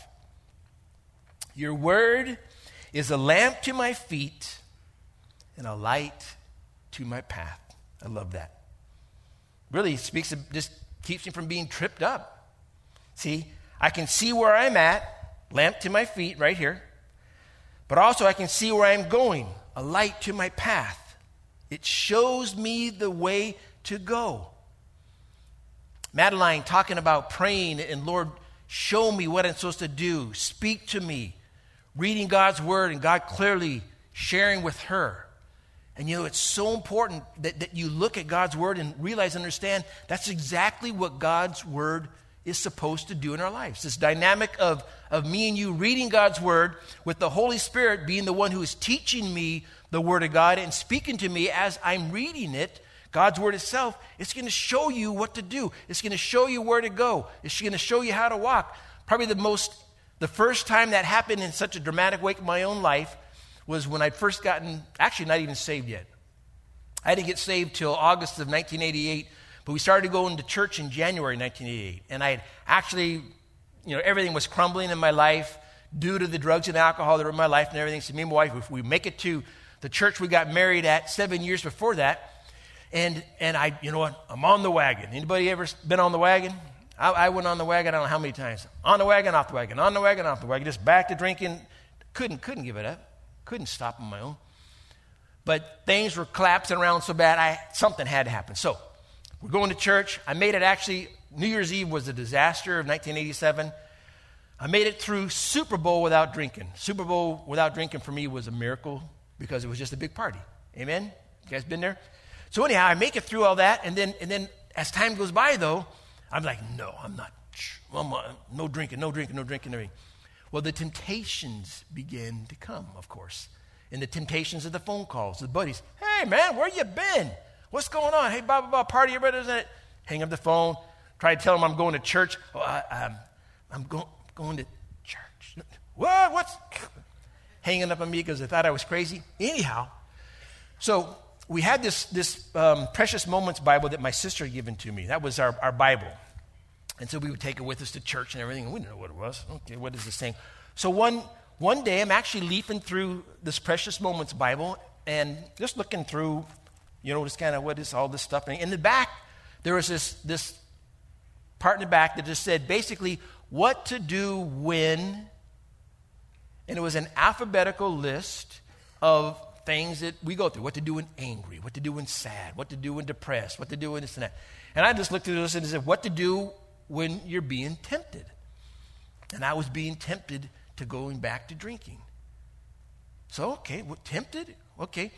Your word is a lamp to my feet and a light to my path. I love that. Really speaks of, just keeps me from being tripped up. See, I can see where I'm at, lamp to my feet right here, but also I can see where I'm going, a light to my path. It shows me the way to go. Madeline talking about praying and Lord, show me what I'm supposed to do. Speak to me. reading God's word and God clearly sharing with her. And, you know, it's so important that you look at God's word and realize, understand, that's exactly what God's word is supposed to do in our lives. This dynamic of me and you reading God's word with the Holy Spirit being the one who is teaching me the word of God and speaking to me as I'm reading it. God's word itself, it's going to show you what to do. It's going to show you where to go. It's going to show you how to walk. Probably the first time that happened in such a dramatic way in my own life was when I'd first gotten, actually not even saved yet. I didn't get saved till August of 1988, but we started going to church in January 1988. And I had actually, you know, everything was crumbling in my life due to the drugs and alcohol that were in my life and everything. So me and my wife, if we make it to the church we got married at 7 years before that, and I, you know what, I'm on the wagon. Anybody ever been on the wagon? I went on the wagon, I don't know how many times. On the wagon, off the wagon, on the wagon, off the wagon. Just back to drinking. Couldn't give it up. Couldn't stop on my own. But things were collapsing around so bad, something had to happen. So we're going to church. I made it actually, New Year's Eve was a disaster of 1987. I made it through Super Bowl without drinking. Super Bowl without drinking for me was a miracle because it was just a big party. Amen? You guys been there? So anyhow, I make it through all that, and then as time goes by, though, I'm like, no, I'm not. No drinking, no drinking, no drinking, everything. Well, the temptations began to come, of course, and the temptations of the phone calls, the buddies. Hey, man, where you been? What's going on? Hey, blah, blah, blah, party, your brothers, and hang up the phone, try to tell them I'm going to church. Oh, I'm going to church. What? What's hanging up on me because they thought I was crazy? Anyhow, so we had this Precious Moments Bible that my sister had given to me. That was our Bible. And so we would take it with us to church and everything, and we didn't know what it was. Okay, what is this thing? So one day, I'm actually leafing through this Precious Moments Bible and just looking through, you know, just kind of what is all this stuff. And in the back, there was this part in the back that just said, basically, what to do when, and it was an alphabetical list of things that we go through, what to do when angry, what to do when sad, what to do when depressed, what to do when this and that. And I just looked through this and said, what to do when you're being tempted. And I was being tempted to going back to drinking. So, okay, what, tempted? Okay.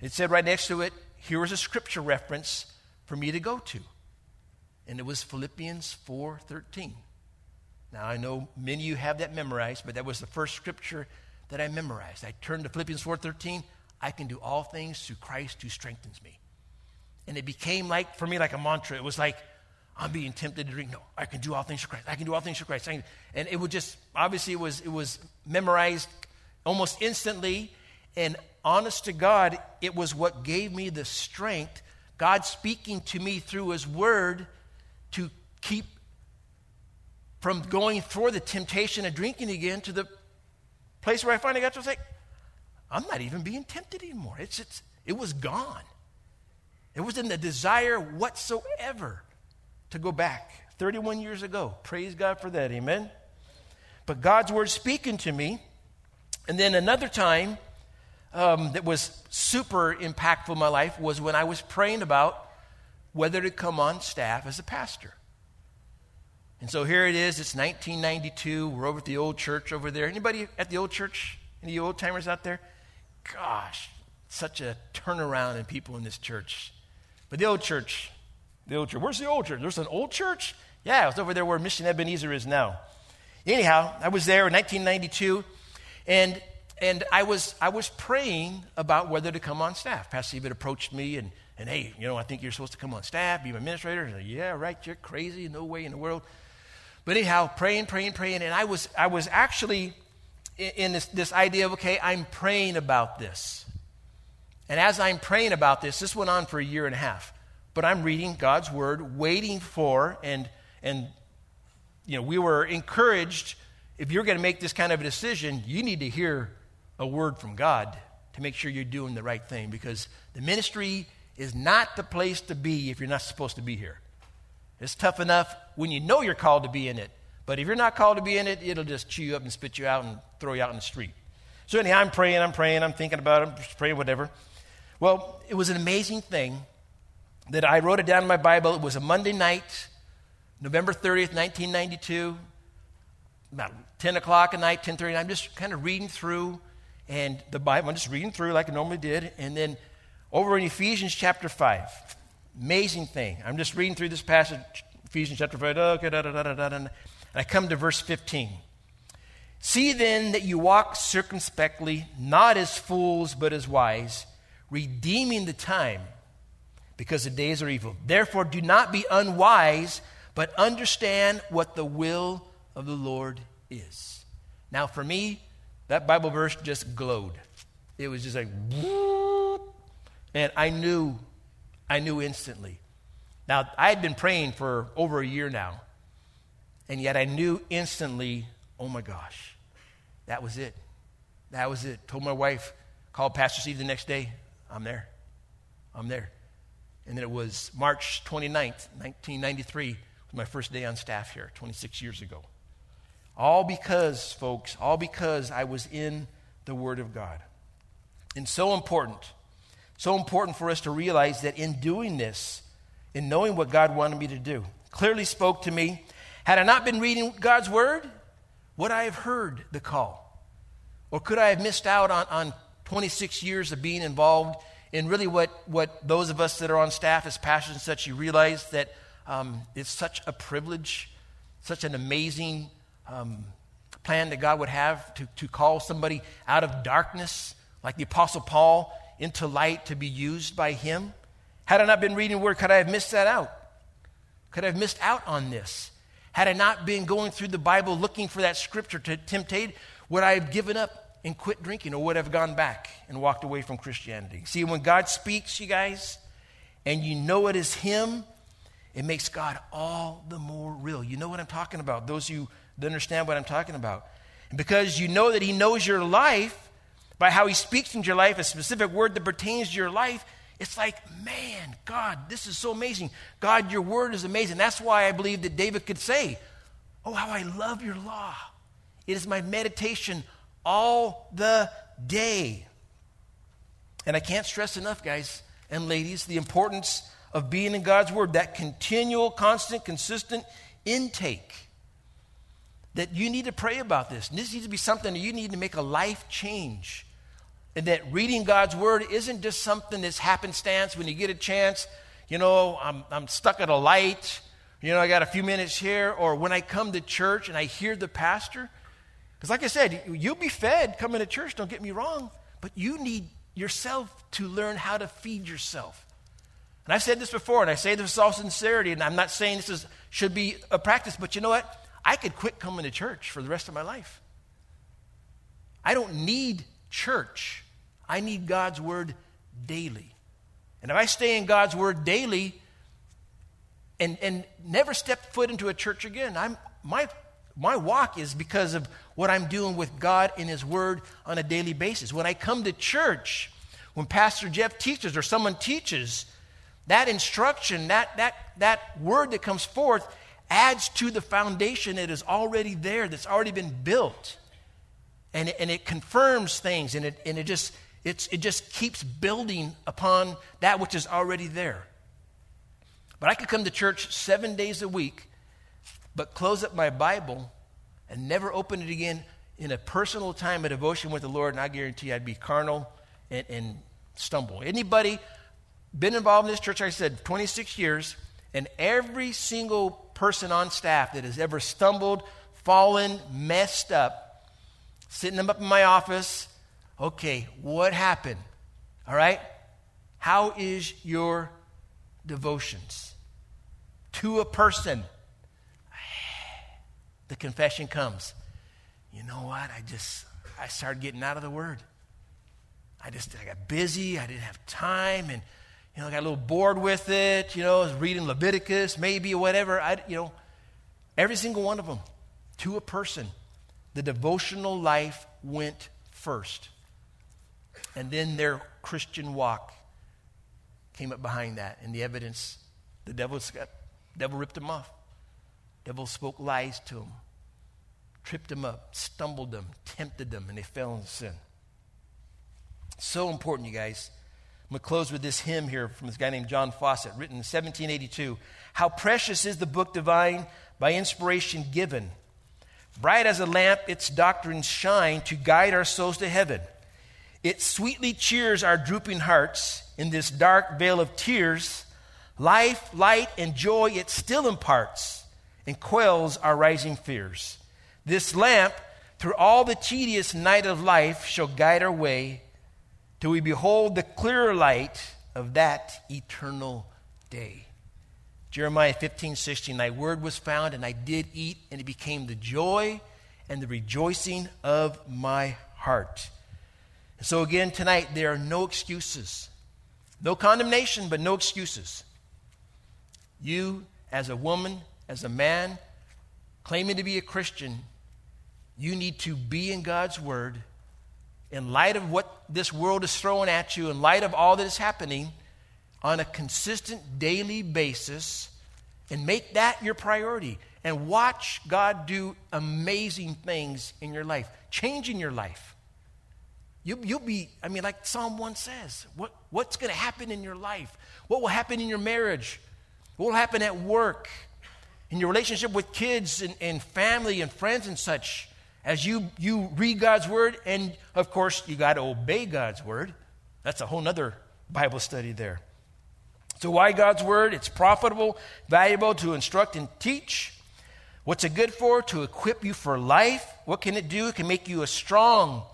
It said right next to it, here was a scripture reference for me to go to. And it was Philippians 4:13. Now, I know many of you have that memorized, but that was the first scripture that I memorized. I turned to Philippians 4:13. I can do all things through Christ who strengthens me. And it became like, for me, like a mantra. It was like, I'm being tempted to drink. No, I can do all things through Christ. I can do all things through Christ. And it would just, obviously it was memorized almost instantly. And honest to God, it was what gave me the strength, God speaking to me through his word, to keep from going through the temptation of drinking again to the place where I finally got to, was like, I'm not even being tempted anymore. It was gone. It wasn't a desire whatsoever to go back 31 years ago. Praise God for that, amen? But God's word speaking to me. And then another time that was super impactful in my life was when I was praying about whether to come on staff as a pastor. And so here it is, it's 1992, we're over at the old church over there. Anybody at the old church? Any old-timers out there? Gosh, such a turnaround in people in this church. But the old church, where's the old church? There's an old church? Yeah, it's over there where Mission Ebenezer is now. Anyhow, I was there in 1992, and I was praying about whether to come on staff. Pastor David approached me and hey, you know, I think you're supposed to come on staff, be my administrator. And I said, yeah, right, you're crazy, no way in the world. But anyhow, praying, and I was actually in this idea of, okay, I'm praying about this. And as I'm praying about this went on for a year and a half. But I'm reading God's word, waiting for, and you know, we were encouraged, if you're going to make this kind of a decision, you need to hear a word from God to make sure you're doing the right thing, because the ministry is not the place to be if you're not supposed to be here. It's tough enough when you know you're called to be in it. But if you're not called to be in it, it'll just chew you up and spit you out and throw you out in the street. So anyhow, I'm praying, I'm thinking about it, I'm just praying, whatever. Well, it was an amazing thing that I wrote it down in my Bible. It was a Monday night, November 30th, 1992. about 10 o'clock at night, 10:30, and I'm just kind of reading through and the Bible. I'm just reading through like I normally did. And then over in Ephesians chapter 5, amazing thing. I'm just reading through this passage, Ephesians chapter 5, and I come to verse 15. "See then that you walk circumspectly, not as fools but as wise, redeeming the time, because the days are evil. Therefore do not be unwise, but understand what the will of the Lord is." Now for me, that Bible verse just glowed. It was just like, whoop, and I knew instantly. Now, I had been praying for over a year now, and yet I knew instantly, oh my gosh, that was it. That was it. Told my wife, called Pastor Steve the next day, I'm there. And then it was March 29th, 1993, was my first day on staff here, 26 years ago. All because, folks, all because I was in the Word of God. And so important for us to realize that in doing this, in knowing what God wanted me to do, clearly spoke to me. Had I not been reading God's Word, would I have heard the call? Or could I have missed out on 26 years of being involved in really what those of us that are on staff as pastors and such, you realize that it's such a privilege, such an amazing plan that God would have to call somebody out of darkness, like the Apostle Paul, into light to be used by Him. Had I not been reading the Word, could I have missed that out? Could I have missed out on this? Had I not been going through the Bible looking for that scripture to temptate, would I have given up and quit drinking, or would I have gone back and walked away from Christianity? See, when God speaks, you guys, and you know it is Him, it makes God all the more real. You know what I'm talking about, those who understand what I'm talking about. And because you know that He knows your life, by how He speaks into your life, a specific word that pertains to your life, it's like, man, God, this is so amazing. God, your word is amazing. That's why I believe that David could say, "Oh, how I love your law. It is my meditation all the day." And I can't stress enough, guys and ladies, the importance of being in God's word, that continual, constant, consistent intake. That you need to pray about this. This needs to be something that you need to make a life change. And that reading God's word isn't just something that's happenstance when you get a chance. You know, I'm stuck at a light. You know, I got a few minutes here. Or when I come to church and I hear the pastor. Because like I said, you'll be fed coming to church, don't get me wrong. But you need yourself to learn how to feed yourself. And I've said this before, and I say this with all sincerity. And I'm not saying this should be a practice. But you know what? I could quit coming to church for the rest of my life. I don't need church. I need God's word daily. And if I stay in God's word daily and never step foot into a church again, my walk is because of what I'm doing with God in His word on a daily basis. When I come to church, when Pastor Jeff teaches or someone teaches, that instruction, that word that comes forth adds to the foundation that is already there, that's already been built. And it confirms things, and it just keeps building upon that which is already there. But I could come to church 7 days a week, but close up my Bible and never open it again in a personal time of devotion with the Lord, and I guarantee I'd be carnal and stumble. Anybody been involved in this church, like I said, 26 years, and every single person on staff that has ever stumbled, fallen, messed up, sitting them up in my office, okay, what happened? All right? How is your devotions? To a person, the confession comes, you know what, I started getting out of the Word. I got busy, I didn't have time, and, you know, I got a little bored with it, you know, I was reading Leviticus, maybe, whatever, every single one of them, to a person. The devotional life went first. And then their Christian walk came up behind that. And the evidence, the devil ripped them off. Devil spoke lies to them, tripped them up, stumbled them, tempted them, and they fell into sin. So important, you guys. I'm going to close with this hymn here from this guy named John Fawcett, written in 1782. "How precious is the book divine by inspiration given. Bright as a lamp, its doctrines shine to guide our souls to heaven. It sweetly cheers our drooping hearts. In this dark vale of tears, life, light, and joy it still imparts and quells our rising fears. This lamp, through all the tedious night of life, shall guide our way till we behold the clearer light of that eternal day. Jeremiah 15:16, thy word was found, and I did eat, and it became the joy and the rejoicing of my heart. And so again tonight, there are no excuses. No condemnation, but no excuses. You, as a woman, as a man, claiming to be a Christian, you need to be in God's word in light of what this world is throwing at you, in light of all that is happening, on a consistent daily basis, and make that your priority and watch God do amazing things in your life, changing your life. You'll be, I mean, like Psalm 1 says, what's going to happen in your life? What will happen in your marriage? What will happen at work? In your relationship with kids and family and friends and such, as you read God's word, and of course, you got to obey God's word. That's a whole other Bible study there. So why God's word? It's profitable, valuable to instruct and teach. What's it good for? To equip you for life. What can it do? It can make you a strong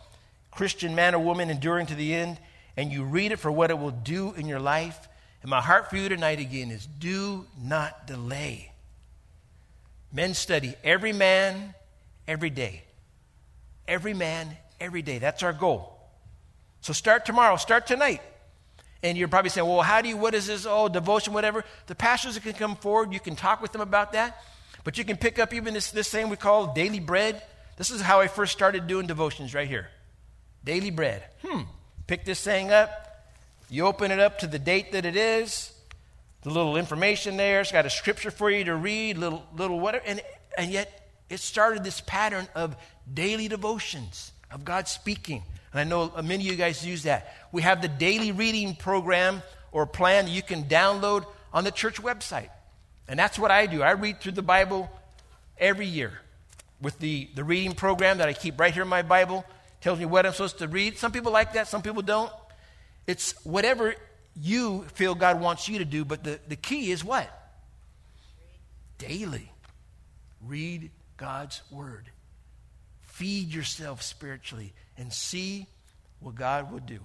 Christian man or woman, enduring to the end, and you read it for what it will do in your life. And my heart for you tonight again is do not delay. Men, study every man, every day. Every man, every day. That's our goal. So start tomorrow. Start tonight. And you're probably saying, well, how do you, what is this, oh, devotion, whatever. The pastors can come forward. You can talk with them about that. But you can pick up even this thing we call daily bread. This is how I first started doing devotions right here. Daily bread. Pick this thing up. You open it up to the date that it is. The little information there. It's got a scripture for you to read, little whatever. And yet it started this pattern of daily devotions, of God speaking. And I know many of you guys use that. We have the daily reading program or plan that you can download on the church website. And that's what I do. I read through the Bible every year with the reading program that I keep right here in my Bible. Tells me what I'm supposed to read. Some people like that. Some people don't. It's whatever you feel God wants you to do. But the key is what? Daily. Read God's word. Feed yourself spiritually and see what God will do.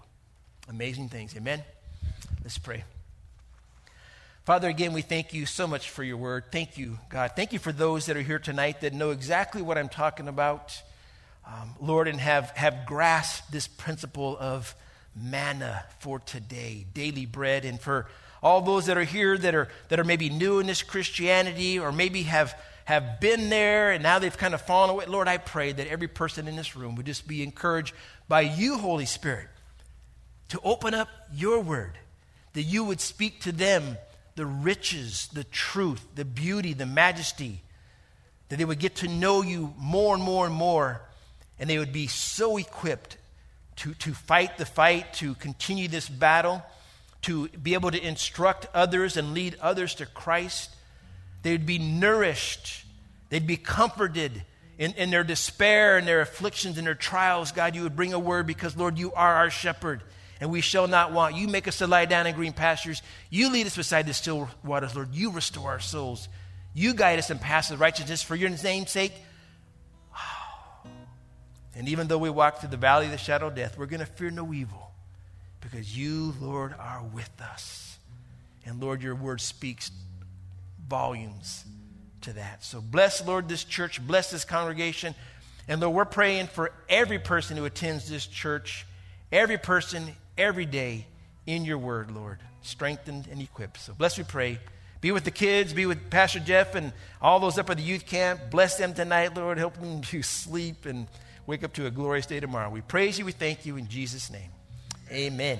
Amazing things. Amen? Let's pray. Father, again, we thank you so much for your word. Thank you, God. Thank you for those that are here tonight that know exactly what I'm talking about. Lord, and have grasped this principle of manna for today, daily bread. And for all those that are here that are maybe new in this Christianity or maybe have been there and now they've kind of fallen away, Lord, I pray that every person in this room would just be encouraged by you, Holy Spirit, to open up your word, that you would speak to them the riches, the truth, the beauty, the majesty, that they would get to know you more and more and more. And they would be so equipped to fight the fight, to continue this battle, to be able to instruct others and lead others to Christ. They would be nourished. They'd be comforted in their despair and their afflictions and their trials. God, you would bring a word because, Lord, you are our shepherd and we shall not want. You make us to lie down in green pastures. You lead us beside the still waters, Lord. You restore our souls. You guide us in paths of righteousness for your name's sake. And even though we walk through the valley of the shadow of death, we're going to fear no evil because you, Lord, are with us. And, Lord, your word speaks volumes to that. So bless, Lord, this church. Bless this congregation. And, Lord, we're praying for every person who attends this church, every person, every day in your word, Lord, strengthened and equipped. So bless, we pray. Be with the kids. Be with Pastor Jeff and all those up at the youth camp. Bless them tonight, Lord. Help them to sleep and wake up to a glorious day tomorrow. We praise you. We thank you in Jesus' name. Amen.